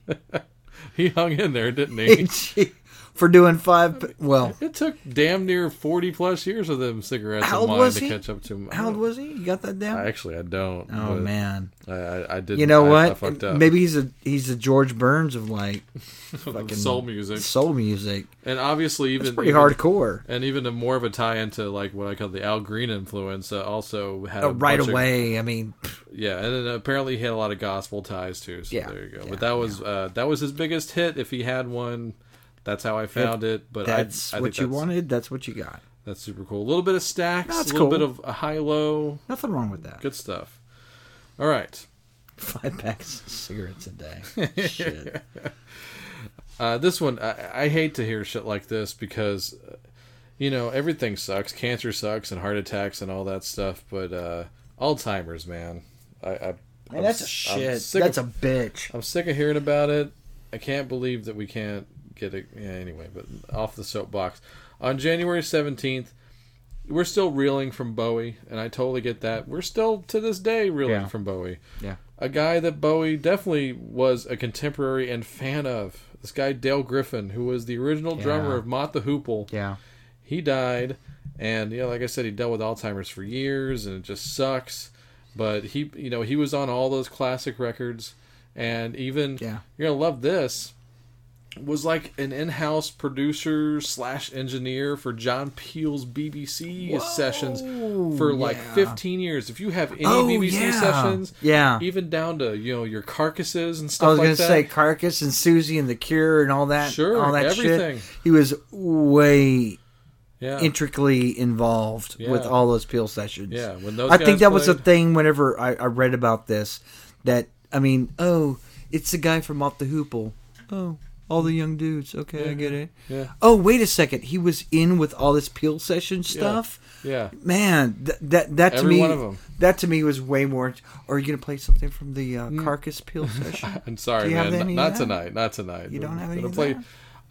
He hung in there, didn't he? For doing 5, well... It took damn near 40-plus years of them cigarettes and wine to catch up to him. How old was he? You got that down? I don't. Oh, man. I didn't. You know what? I fucked up. Maybe he's a George Burns of, like... fucking soul music. Soul music. And obviously even... It's pretty hardcore. And even more of a tie-in to, like, what I call the Al Green influence, also had right away, I mean... Yeah, and then apparently he had a lot of gospel ties, too, so yeah, there you go. Yeah, but that was his biggest hit, if he had one... That's how I found it. But that's what you wanted. That's what you got. That's super cool. A little bit of stacks. A little bit of a high-low. Nothing wrong with that. Good stuff. All right. 5 packs of cigarettes a day. Shit. This one, I hate to hear shit like this because, you know, everything sucks. Cancer sucks and heart attacks and all that stuff. But Alzheimer's, man. Man, that's a shit. That's a bitch. I'm sick of hearing about it. I can't believe that we can't. Anyway, but off the soapbox. On January 17th, we're still reeling from Bowie, and I totally get that. We're still, to this day, reeling from Bowie. Yeah. A guy that Bowie definitely was a contemporary and fan of. This guy, Dale Griffin, who was the original drummer of Mott the Hoople. Yeah. He died, and like I said, he dealt with Alzheimer's for years, and it just sucks. But he was on all those classic records, and even, you're going to love this. was like an in-house producer slash engineer for John Peel's BBC sessions for like 15 years. If you have any BBC sessions, even down to, you know, your Carcasses and stuff like that. I was going to say Carcass and Susie and The Cure and all that. Sure, all that everything. Shit. He was way intricately involved with all those Peel sessions. Yeah, when those guys think that was a thing whenever I read about this. That, I mean, it's the guy from Off the Hoople. Oh, all the young dudes. Okay, I get it. Yeah. Oh, wait a second. He was in with all this Peel session stuff. Yeah. Man, that every to me, one of them. That to me was way more. Are you gonna play something from the Carcass Peel session? I'm sorry, man. Not tonight. You don't have any.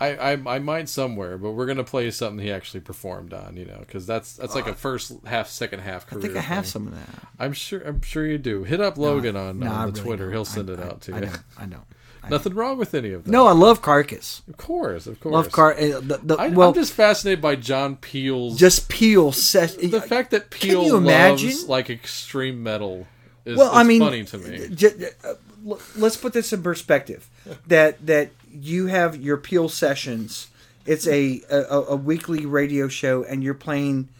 I might somewhere, but we're gonna play something he actually performed on. You know, because that's like a first half, second half career. I think I have some of that. I'm sure you do. Hit up Logan on the Twitter. Don't. He'll send it out to you. I know. Nothing wrong with any of that. No, I love Carcass. Of course. Love Carcass. I'm just fascinated by John Peel's... Just Peel. The fact that Peel loves like extreme metal is funny to me. Let's put this in perspective. That you have your Peel sessions. It's a weekly radio show, and you're playing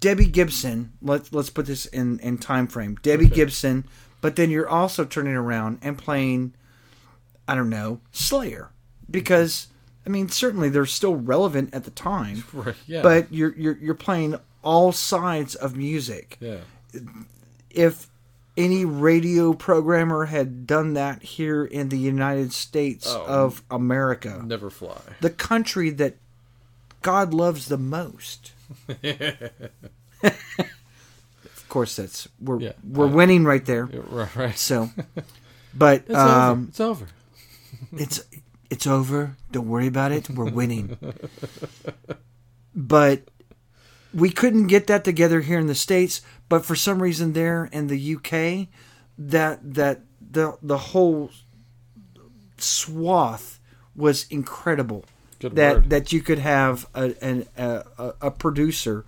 Debbie Gibson. Let's put this in time frame. Debbie Gibson, but then you're also turning around and playing... I don't know, Slayer, because I mean certainly they're still relevant at the time, right, yeah. But you're playing all sides of music. Yeah. If any radio programmer had done that here in the United States of America, never fly. The country that God loves the most. Of course, that's we're winning right there. Right. So, but it's over. It's over. It's over. Don't worry about it. We're winning. But we couldn't get that together here in the States. But for some reason, there in the UK, that the whole swath was incredible. Good word. That you could have a producer,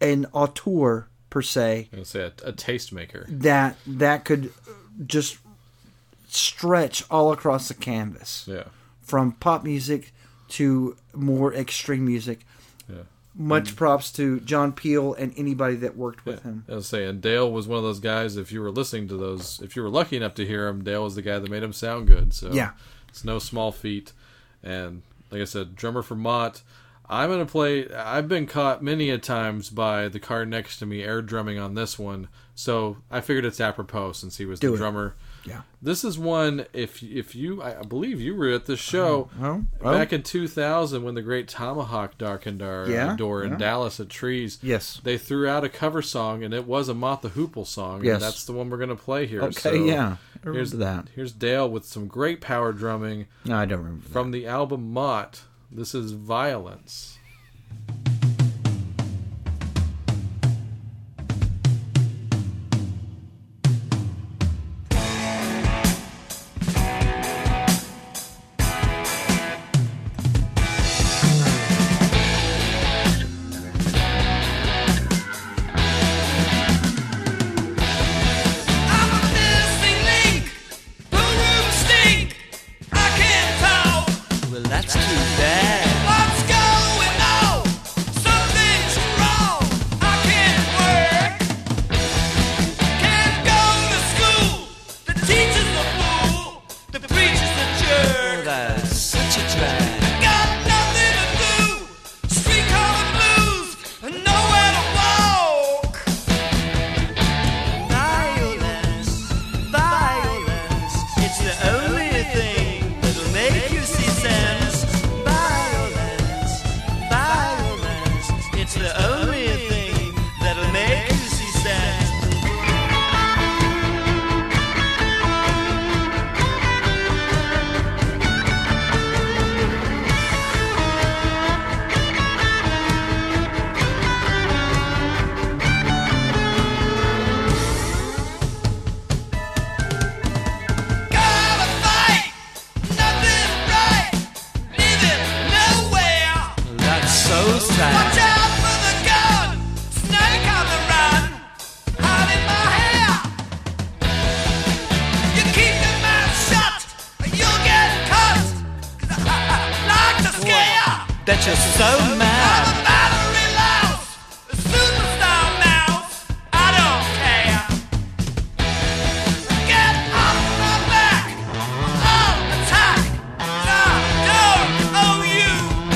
an auteur per se. I was gonna say a tastemaker that could just stretch all across the canvas, from pop music to more extreme music. Much props to John Peel and anybody that worked with him. I was saying, Dale was one of those guys. If you were lucky enough to hear him, Dale was the guy that made him sound good. So it's no small feat. And like I said, drummer for Mott. I've been caught many a times by the car next to me air drumming on this one, so I figured it's apropos since he was the drummer. Yeah, this is one. If you, I believe you were at this show back in 2000 when the great Tomahawk darkened our door in Dallas at Trees. Yes, they threw out a cover song, and it was a Mott the Hoople song. Yes, and that's the one we're going to play here. Okay, so here's that. Here's Dale with some great power drumming. No, I don't remember from the album Mott. This is Violence. It's the only thing that'll make you see sense. Bye. that you're so mad. I'm a battery louse, a superstar mouse, I don't care. Get off my back, I'll attack. I don't owe you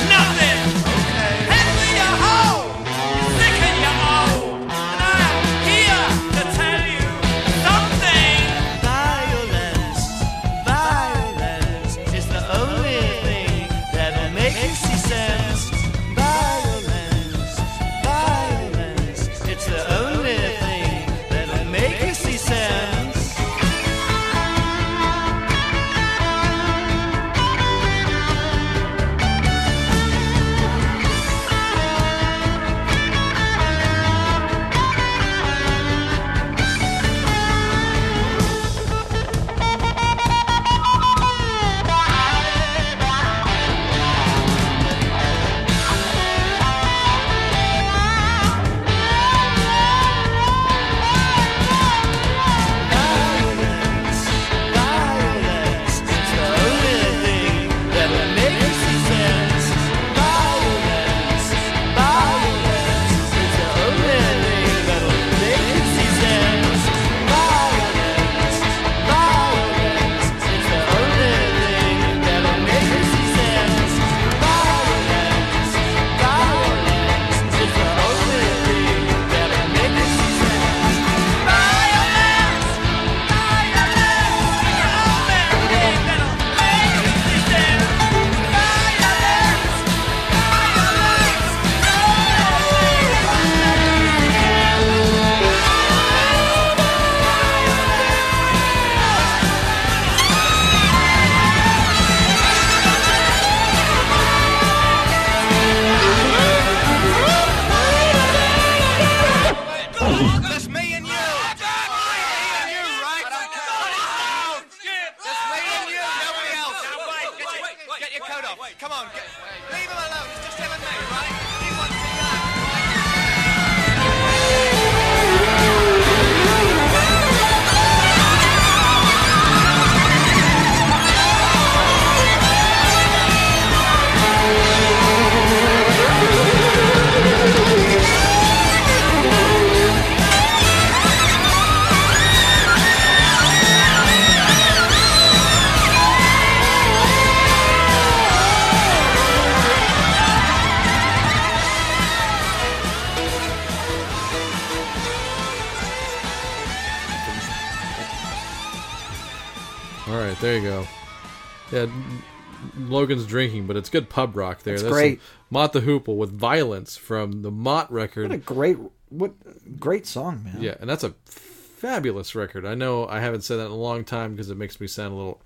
nothing. Okay. Head to your hole, you're sick and you're old. And I'm here to tell you something. Violence, violence is the only thing that'll make you see. There you go. Yeah, Logan's drinking, but it's good pub rock there. That's great. Mott the Hoople with Violence from the Mott record. What a great song, man. Yeah, and that's a fabulous record. I know I haven't said that in a long time because it makes me sound a little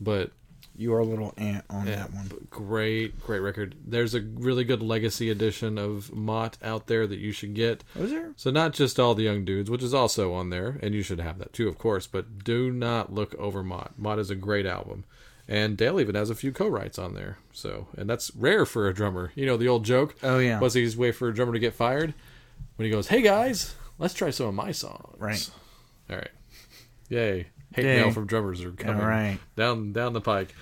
but... You are a little on that one. Great record. There's a really good legacy edition of Mott out there that you should get. Was there? So not just all the young dudes, which is also on there, and you should have that too, of course, but do not look over Mott. Mott is a great album. And Dale even has a few co-writes on there. So, and that's rare for a drummer. You know the old joke? Oh, yeah. What's the easiest way for a drummer to get fired? When he goes, hey, guys, let's try some of my songs. Right. All right. Yay. Hate mail from drummers are coming down the pike.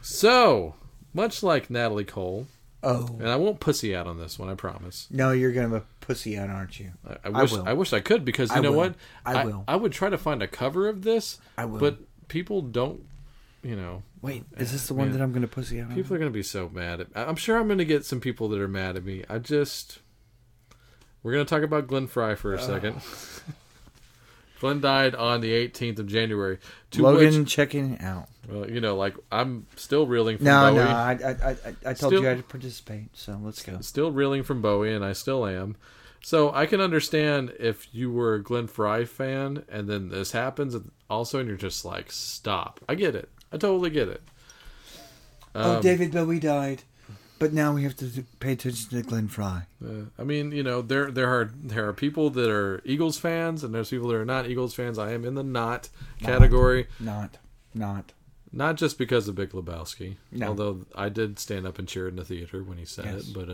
So, much like Natalie Cole. Oh. And I won't pussy out on this one, I promise. No, you're going to pussy out, aren't you? I wish I could, because you know what? I would try to find a cover of this, but people don't, you know. Wait, is this the one that I'm going to pussy out on? People are going to be so mad. I'm sure I'm going to get some people that are mad at me. We're going to talk about Glenn Frey for a second. Glenn died on the 18th of January. Logan checking out. Well, you know, like, I'm still reeling from Bowie. No, I told you I'd participate, so let's go. Still reeling from Bowie, and I still am. So I can understand if you were a Glenn Frey fan, and then this happens also, and you're just like, stop. I get it. I totally get it. David Bowie died. But now we have to pay attention to Glenn Frey. I mean, you know, there are people that are Eagles fans, and there's people that are not Eagles fans. I am in the not category. Not just because of Big Lebowski. No. Although I did stand up and cheer in the theater when he said it. But,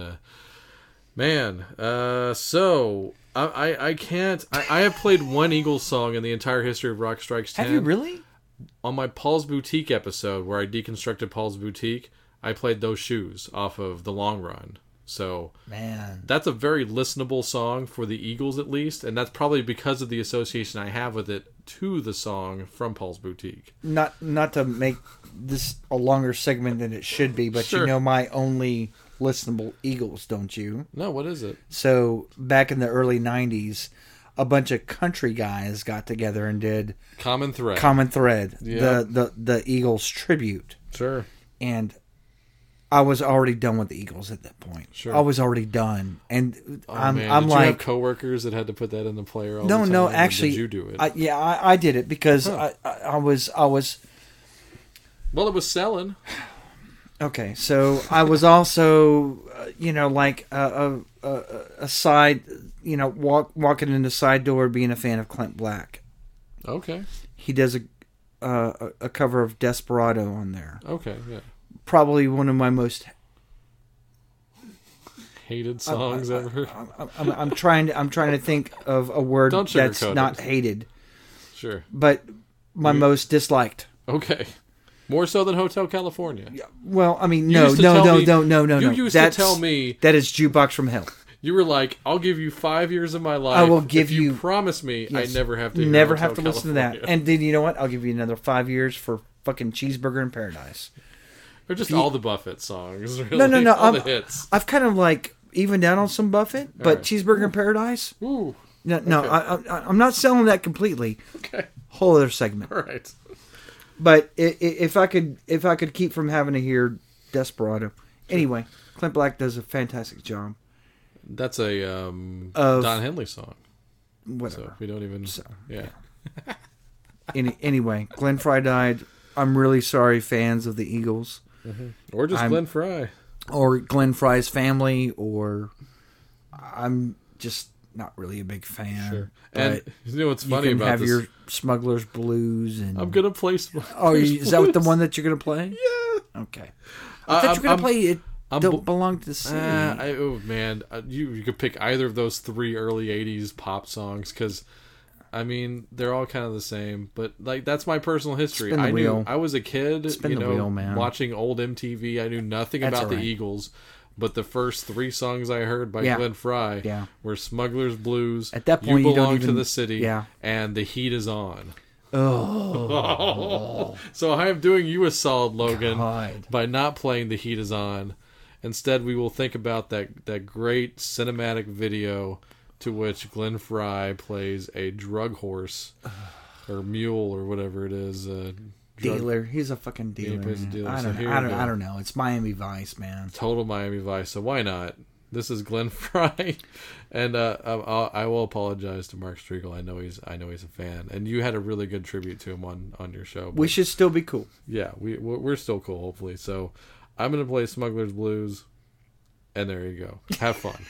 so I can't. I have played one Eagles song in the entire history of Rock Strikes 10. Have you really? On my Paul's Boutique episode, where I deconstructed Paul's Boutique, I played Those Shoes off of The Long Run. So man, that's a very listenable song for the Eagles, at least, and that's probably because of the association I have with it to the song from Paul's Boutique. Not to make this a longer segment than it should be, but sure. You know my only listenable Eagles, don't you? No, what is it? So back in the early 90s, a bunch of country guys got together and did Common Thread, yeah. the Eagles tribute. Sure. And I was already done with the Eagles at that point. Sure. I was already done, and you have coworkers that had to put that in the player. No, actually, did you do it? I did it because I was. Well, it was selling. Okay, so I was also, a side, walking in the side door, being a fan of Clint Black. Okay. He does a cover of Desperado on there. Okay, yeah. Probably one of my most hated songs ever. I'm trying to think of a word that's not hated. Sure. But my most disliked. Okay. More so than Hotel California. Well, I mean, no. You used to tell me that is Jukebox from Hell. You were like, I'll give you 5 years of my life. I will give if you promise me yes, I never have to. Hear never Hotel have to California. Listen to that. And then you know what? I'll give you another 5 years for fucking Cheeseburger in Paradise. Or just all the Buffett songs, really. No. All the hits. I've kind of like evened down on some Buffett, but right. Cheeseburger in Paradise? Ooh. No, okay. I'm not selling that completely. Okay. Whole other segment. All right. But if I could keep from having to hear Desperado. Anyway, Clint Black does a fantastic job. That's a Don Henley song. Whatever. So we don't even... So, yeah. Anyway, Glenn Frey died. I'm really sorry, fans of the Eagles. Mm-hmm. Or just Glenn Frey. Or Glenn Frey's family, or I'm just not really a big fan. Sure. And you know what's funny about this? You can have your Smuggler's Blues. And I'm going to play Smuggler's Blues. Is that the one that you're going to play? Yeah. Okay. I thought you were going to play It Don't Belong to the City. You could pick either of those three early 80s pop songs, because... I mean, they're all kind of the same, but like that's my personal history. I knew I was a kid, watching old MTV. I knew nothing about the Eagles, but the first three songs I heard by Glenn Frey were "Smuggler's Blues," "At That Point You Belong to the City," and "The Heat Is On." Oh, so I am doing you a solid, Logan, God, by not playing "The Heat Is On." Instead, we will think about that great cinematic video, to which Glenn Frey plays a drug horse or mule or whatever it is. Dealer. He's a fucking dealer. I don't know. It's Miami Vice, man. Total Miami Vice. So why not? This is Glenn Frey. And I will apologize to Mark Striegel. I know he's a fan. And you had a really good tribute to him on your show. We should still be cool. Yeah, we're still cool, hopefully. So I'm going to play Smuggler's Blues. And there you go. Have fun.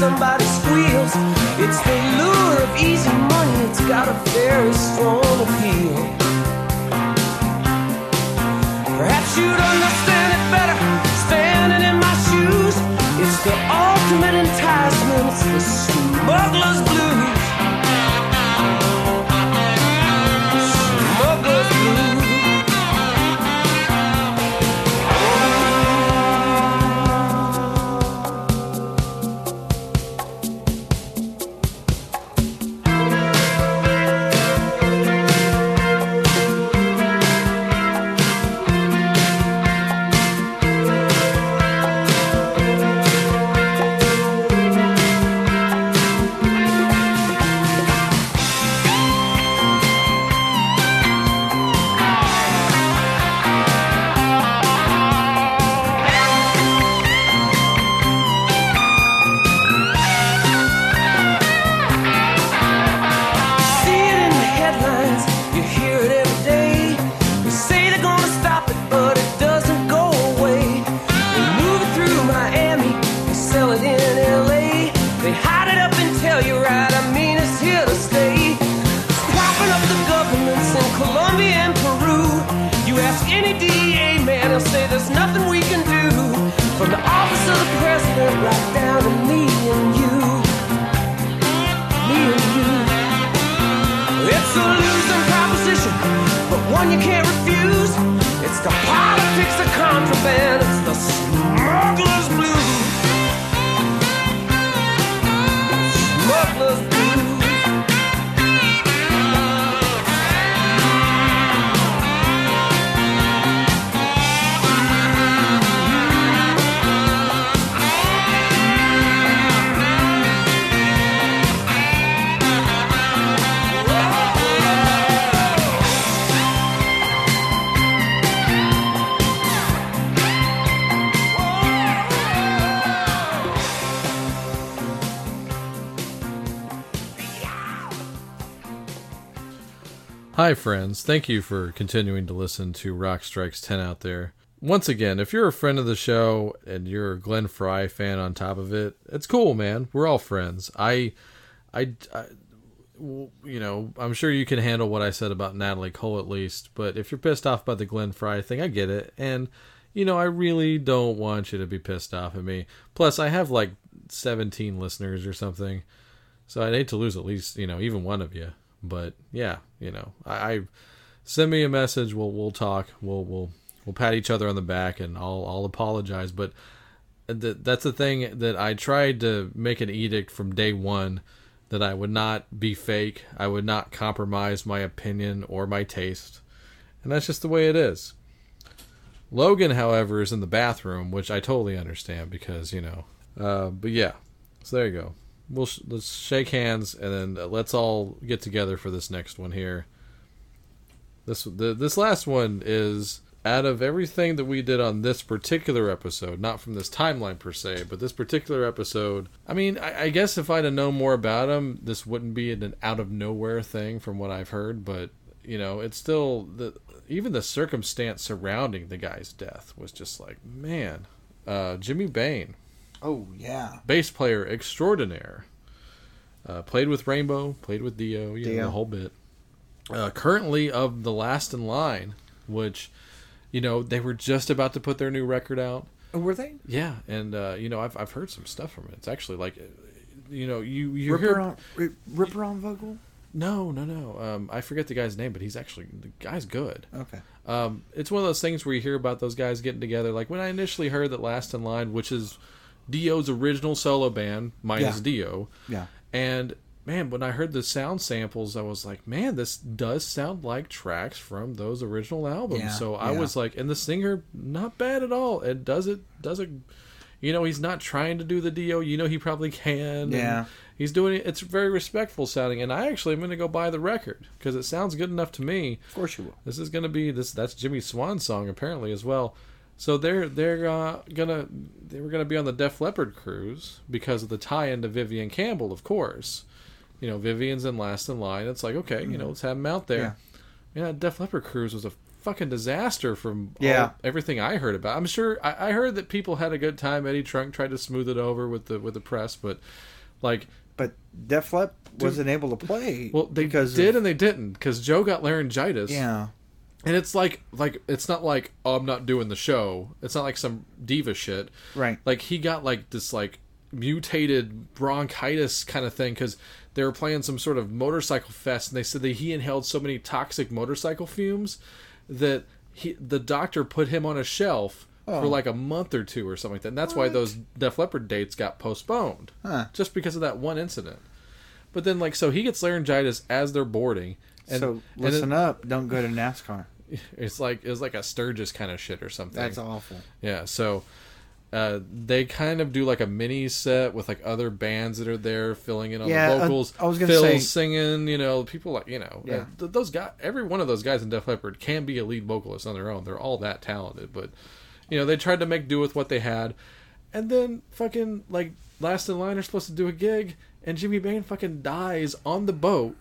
Somebody squeals. It's the lure of easy money. It's got a very strong appeal. Perhaps you'd understand it better standing in my shoes. It's the ultimate enticement. It's the smuggler's blues. They hide it up and tell you right, I mean it's here to stay. It's propping up the governments in Colombia and Peru. You ask any DEA man, he'll say there's nothing we can do. From the office of the president right down to me and you. Me and you. It's a losing proposition, but one you can't refuse. It's the politics of contraband, it's the smuggler's blues. Smuggler's blues. Hi friends, thank you for continuing to listen to Rock Strikes 10 out there. Once again, if you're a friend of the show and you're a Glenn Frey fan on top of it, it's cool, man. We're all friends. I you know, I'm sure you can handle what I said about Natalie Cole at least, but if you're pissed off by the Glenn Frey thing, I get it. And, you know, I really don't want you to be pissed off at me. Plus, I have like 17 listeners or something, so I'd hate to lose at least, you know, even one of you. But yeah, you know, I send me a message. We'll talk. We'll pat each other on the back, and I'll apologize. But that's the thing that I tried to make an edict from day one that I would not be fake. I would not compromise my opinion or my taste, and that's just the way it is. Logan, however, is in the bathroom, which I totally understand because you know. But yeah, so there you go. Let's shake hands and then let's all get together for this next one here. This last one is out of everything that we did on this particular episode, not from this timeline per se, but this particular episode. I mean, I guess if I'd have known more about him, this wouldn't be an out of nowhere thing from what I've heard. But you know, it's still even the circumstance surrounding the guy's death was just like, man, Jimmy Bain. Oh, yeah. Bass player extraordinaire. Played with Rainbow, played with Dio, you know, the whole bit. Currently of The Last in Line, which, you know, they were just about to put their new record out. Oh, were they? Yeah, and, you know, I've heard some stuff from it. It's actually like, you know, you hear... Ripper on vocal? No. I forget the guy's name, but the guy's good. Okay. It's one of those things where you hear about those guys getting together. Like, when I initially heard that Last in Line, which is Dio's original solo band, minus Dio. Yeah. And, man, when I heard the sound samples, I was like, man, this does sound like tracks from those original albums. Yeah. So I was like, and the singer, not bad at all. And does it, you know, he's not trying to do the Dio. You know, he probably can. Yeah. He's doing it. It's very respectful sounding. And I actually am going to go buy the record because it sounds good enough to me. Of course you will. This is going to be, that's Jimmy Swan's song apparently as well. So they were gonna be on the Def Leppard cruise because of the tie-in to Vivian Campbell, of course. You know, Vivian's in Last in Line. It's like, okay, you know, let's have them out there. Yeah, that Def Leppard cruise was a fucking disaster from everything I heard about. I'm sure I heard that people had a good time. Eddie Trunk tried to smooth it over with the press, but Def Leppard wasn't able to play. Well, they did and they didn't because Joe got laryngitis. Yeah. And it's like it's not like, oh, I'm not doing the show. It's not like some diva shit. Right. Like, he got, like, this, like, mutated bronchitis kind of thing because they were playing some sort of motorcycle fest, and they said that he inhaled so many toxic motorcycle fumes that the doctor put him on a shelf for, like, a month or two or something like that. And that's why those Def Leppard dates got postponed. Huh. Just because of that one incident. But then, like, so he gets laryngitis as they're boarding. And, so listen up, don't go to NASCAR. It's like a Sturgis kind of shit or something. That's awful. Yeah, so they kind of do like a mini set with like other bands that are there filling in on the vocals. I was going to say singing, you know, people like, you know, those guys. Every one of those guys in Def Leppard can be a lead vocalist on their own. They're all that talented, but you know, they tried to make do with what they had, and then fucking like Last in Line are supposed to do a gig, and Jimmy Bain fucking dies on the boat.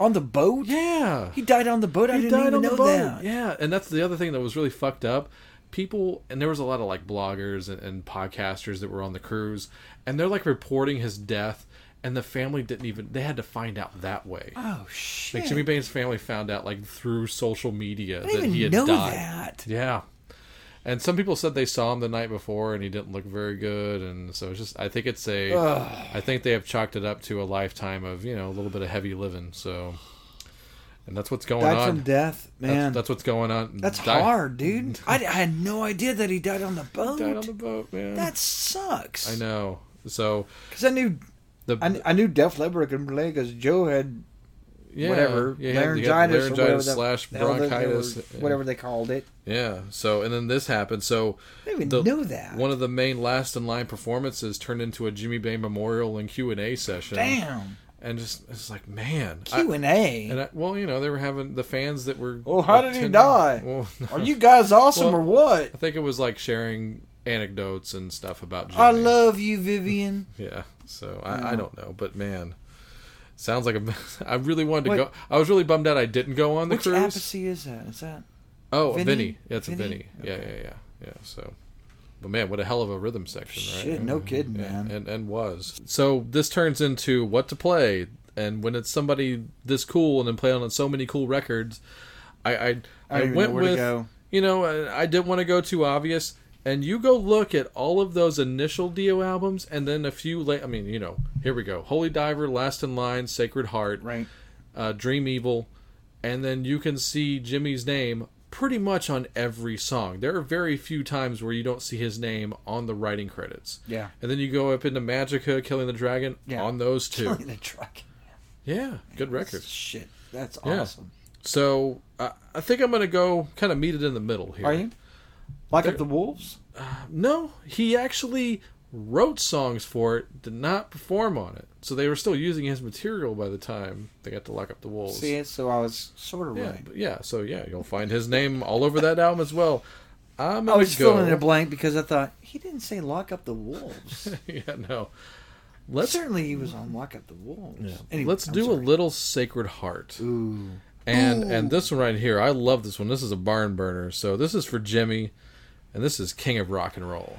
On the boat? Yeah. He died on the boat? I didn't even know that. Yeah, and that's the other thing that was really fucked up. people, and there was a lot of like bloggers and podcasters that were on the cruise, and they're like reporting his death, and the family didn't even, they had to find out that way. Oh shit. Like Jimmy Bane's family found out like through social media that he had died. I didn't know that. Yeah. And some people said they saw him the night before and he didn't look very good, and so it's just, I think it's a, I think they have chalked it up to a lifetime of, you know, a little bit of heavy living, so. And that's what's going on. Died from death, man. That's what's going on. That's hard, dude. I had no idea that he died on the boat. He died on the boat, man. That sucks. I know. So, because I knew Def Leppard could play because Joe had whatever laryngitis slash bronchitis, whatever they called it. Yeah. So, and then this happened. So I didn't even know that. One of the main last in line performances turned into a Jimmy Bain memorial and Q&A session. Damn. And just, it's like, man. Q&A. And well, you know, they were having the fans that were... Well, how did he die? Well, no. Are you guys awesome or what? I think it was like sharing anecdotes and stuff about Jimmy. I love you, Vivian. Yeah, so I don't know. But, man, sounds like a... I really wanted to go. I was really bummed out I didn't go on the cruise. Which apathy is that? Is that... Oh, Vinny. Yeah, it's a Vinny. Okay. Yeah, so... But man, what a hell of a rhythm section, right? Shit, no kidding, man. And was. So this turns into what to play. And when it's somebody this cool and then playing on so many cool records, I went with, you know, I didn't want to go too obvious. And you go look at all of those initial Dio albums and then a few late, I mean, you know, here we go. Holy Diver, Last in Line, Sacred Heart, right? Dream Evil. And then you can see Jimmy's name pretty much on every song. There are very few times where you don't see his name on the writing credits. Yeah. And then you go up into Magica, Killing the Dragon, on those two. Killing the Dragon. Yeah, good record. Shit, that's awesome. So, I think I'm going to go kind of meet it in the middle here. Are you? Like Up the Wolves? No, he actually wrote songs for it, did not perform on it. So they were still using his material by the time they got to Lock Up the Wolves. See, so I was sort of right. Yeah, so yeah, you'll find his name all over that album as well. I was filling in a blank because I thought, he didn't say Lock Up the Wolves. Yeah, no. Certainly he was on Lock Up the Wolves. Yeah. Anyway, a little Sacred Heart. Ooh. And this one right here, I love this one. This is a barn burner. So this is for Jimmy, and this is King of Rock and Roll.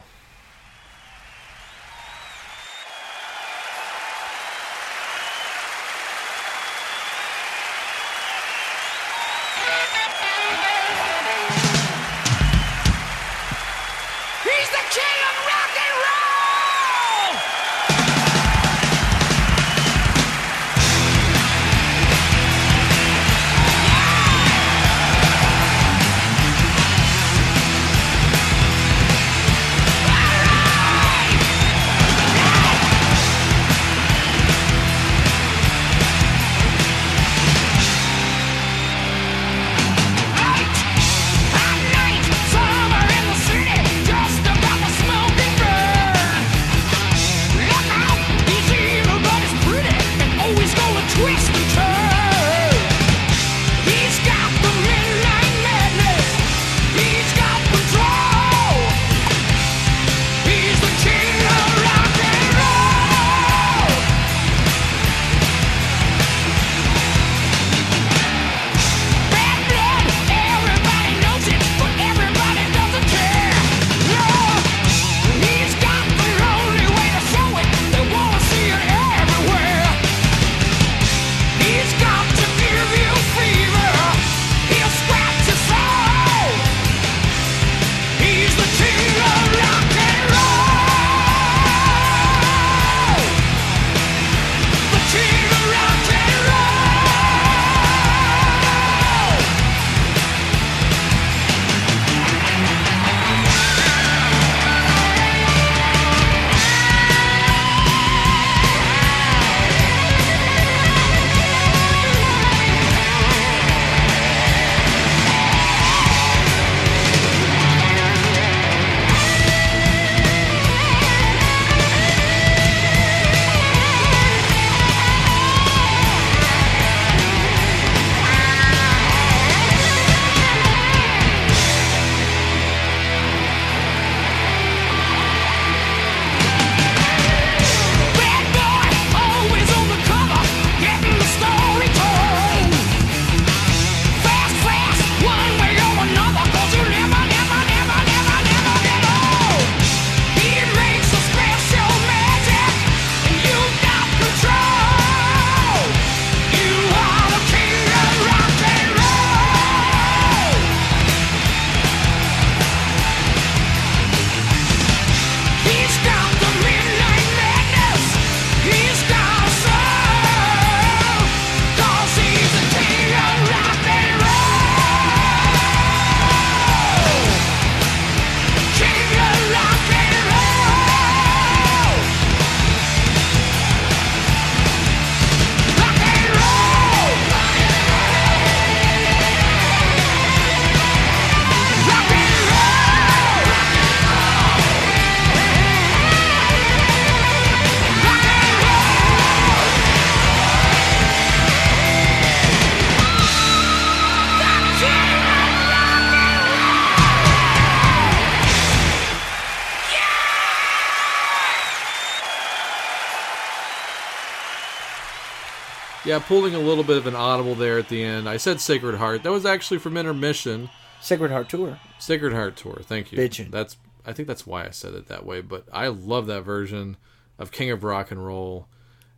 Yeah, pulling a little bit of an audible there at the end. I said Sacred Heart. That was actually from Intermission. Sacred Heart Tour. Sacred Heart Tour. Thank you. Bitchin'. That's. I think that's why I said it that way. But I love that version of King of Rock and Roll.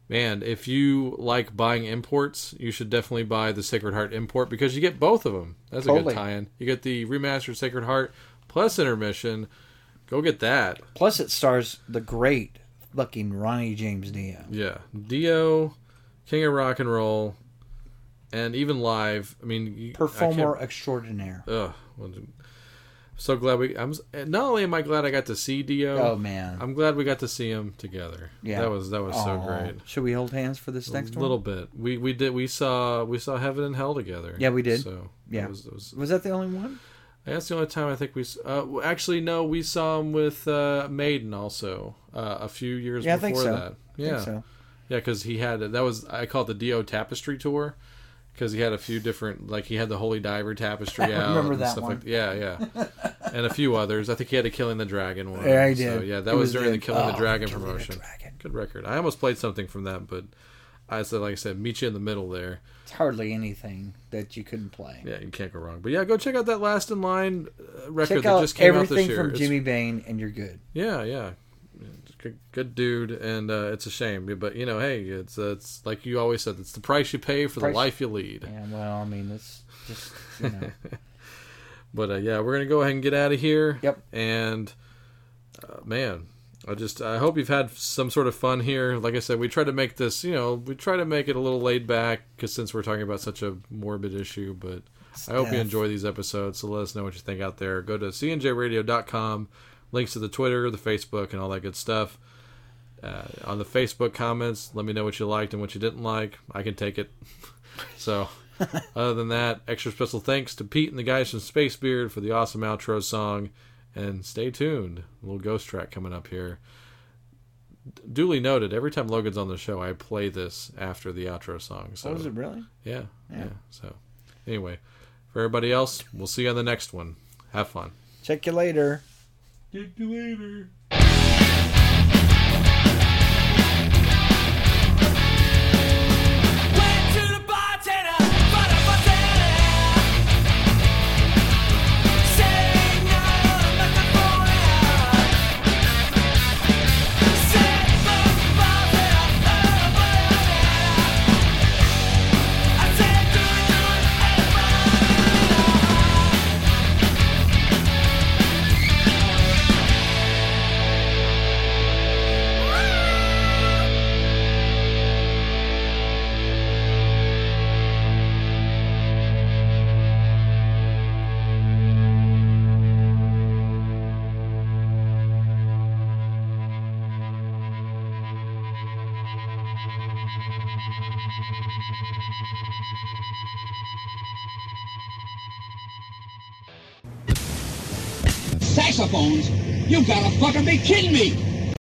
Man, if you like buying imports, you should definitely buy the Sacred Heart import because you get both of them. That's totally a good tie-in. You get the remastered Sacred Heart plus Intermission. Go get that. Plus, it stars the great fucking Ronnie James Dio. Yeah, Dio, King of Rock and Roll, and even live. I mean, performer extraordinaire. Ugh. So glad we. Not only am I glad I got to see Dio. Oh man, I'm glad we got to see him together. Yeah, that was so great. Should we hold hands for this next one? A little bit. We did. We saw Heaven and Hell together. Yeah, we did. So yeah, was that the only one? That's the only time I think we. Actually, no, we saw him with Maiden also a few years before that. Yeah, I think so. Yeah, because he had I call it the Dio Tapestry Tour. Because he had a few different, like he had the Holy Diver tapestry out. I remember that stuff one. Like, yeah. And a few others. I think he had a Killing the Dragon one. Yeah, he did. So, yeah, that was during the Killing the Dragon promotion. Good record. I almost played something from that, but like I said, meet you in the middle there. It's hardly anything that you couldn't play. Yeah, you can't go wrong. But yeah, go check out that Last in Line record that just came out this year. Everything from Jimmy Bain, and you're good. Yeah. Good dude, and it's a shame, but you know, hey, it's like you always said, it's the price you pay for the life you lead. Yeah, well, I mean, it's just, you know. But yeah, we're gonna go ahead and get out of here. Yep. And man, I hope you've had some sort of fun here. Like I said, we try to make this, you know, we try to make it a little laid back because since we're talking about such a morbid issue, but I hope you enjoy these episodes. So let us know what you think out there. Go to cnjradio.com. Links to the Twitter, the Facebook, and all that good stuff. On the Facebook comments, let me know what you liked and what you didn't like. I can take it. So, other than that, extra special thanks to Pete and the guys from Spacebeard for the awesome outro song. And stay tuned. A little ghost track coming up here. Duly noted, every time Logan's on the show, I play this after the outro song. So, is it really? Yeah. So, anyway, for everybody else, we'll see you on the next one. Have fun. Check you later. Talk to you later. Saxophones? You gotta fucking be kidding me!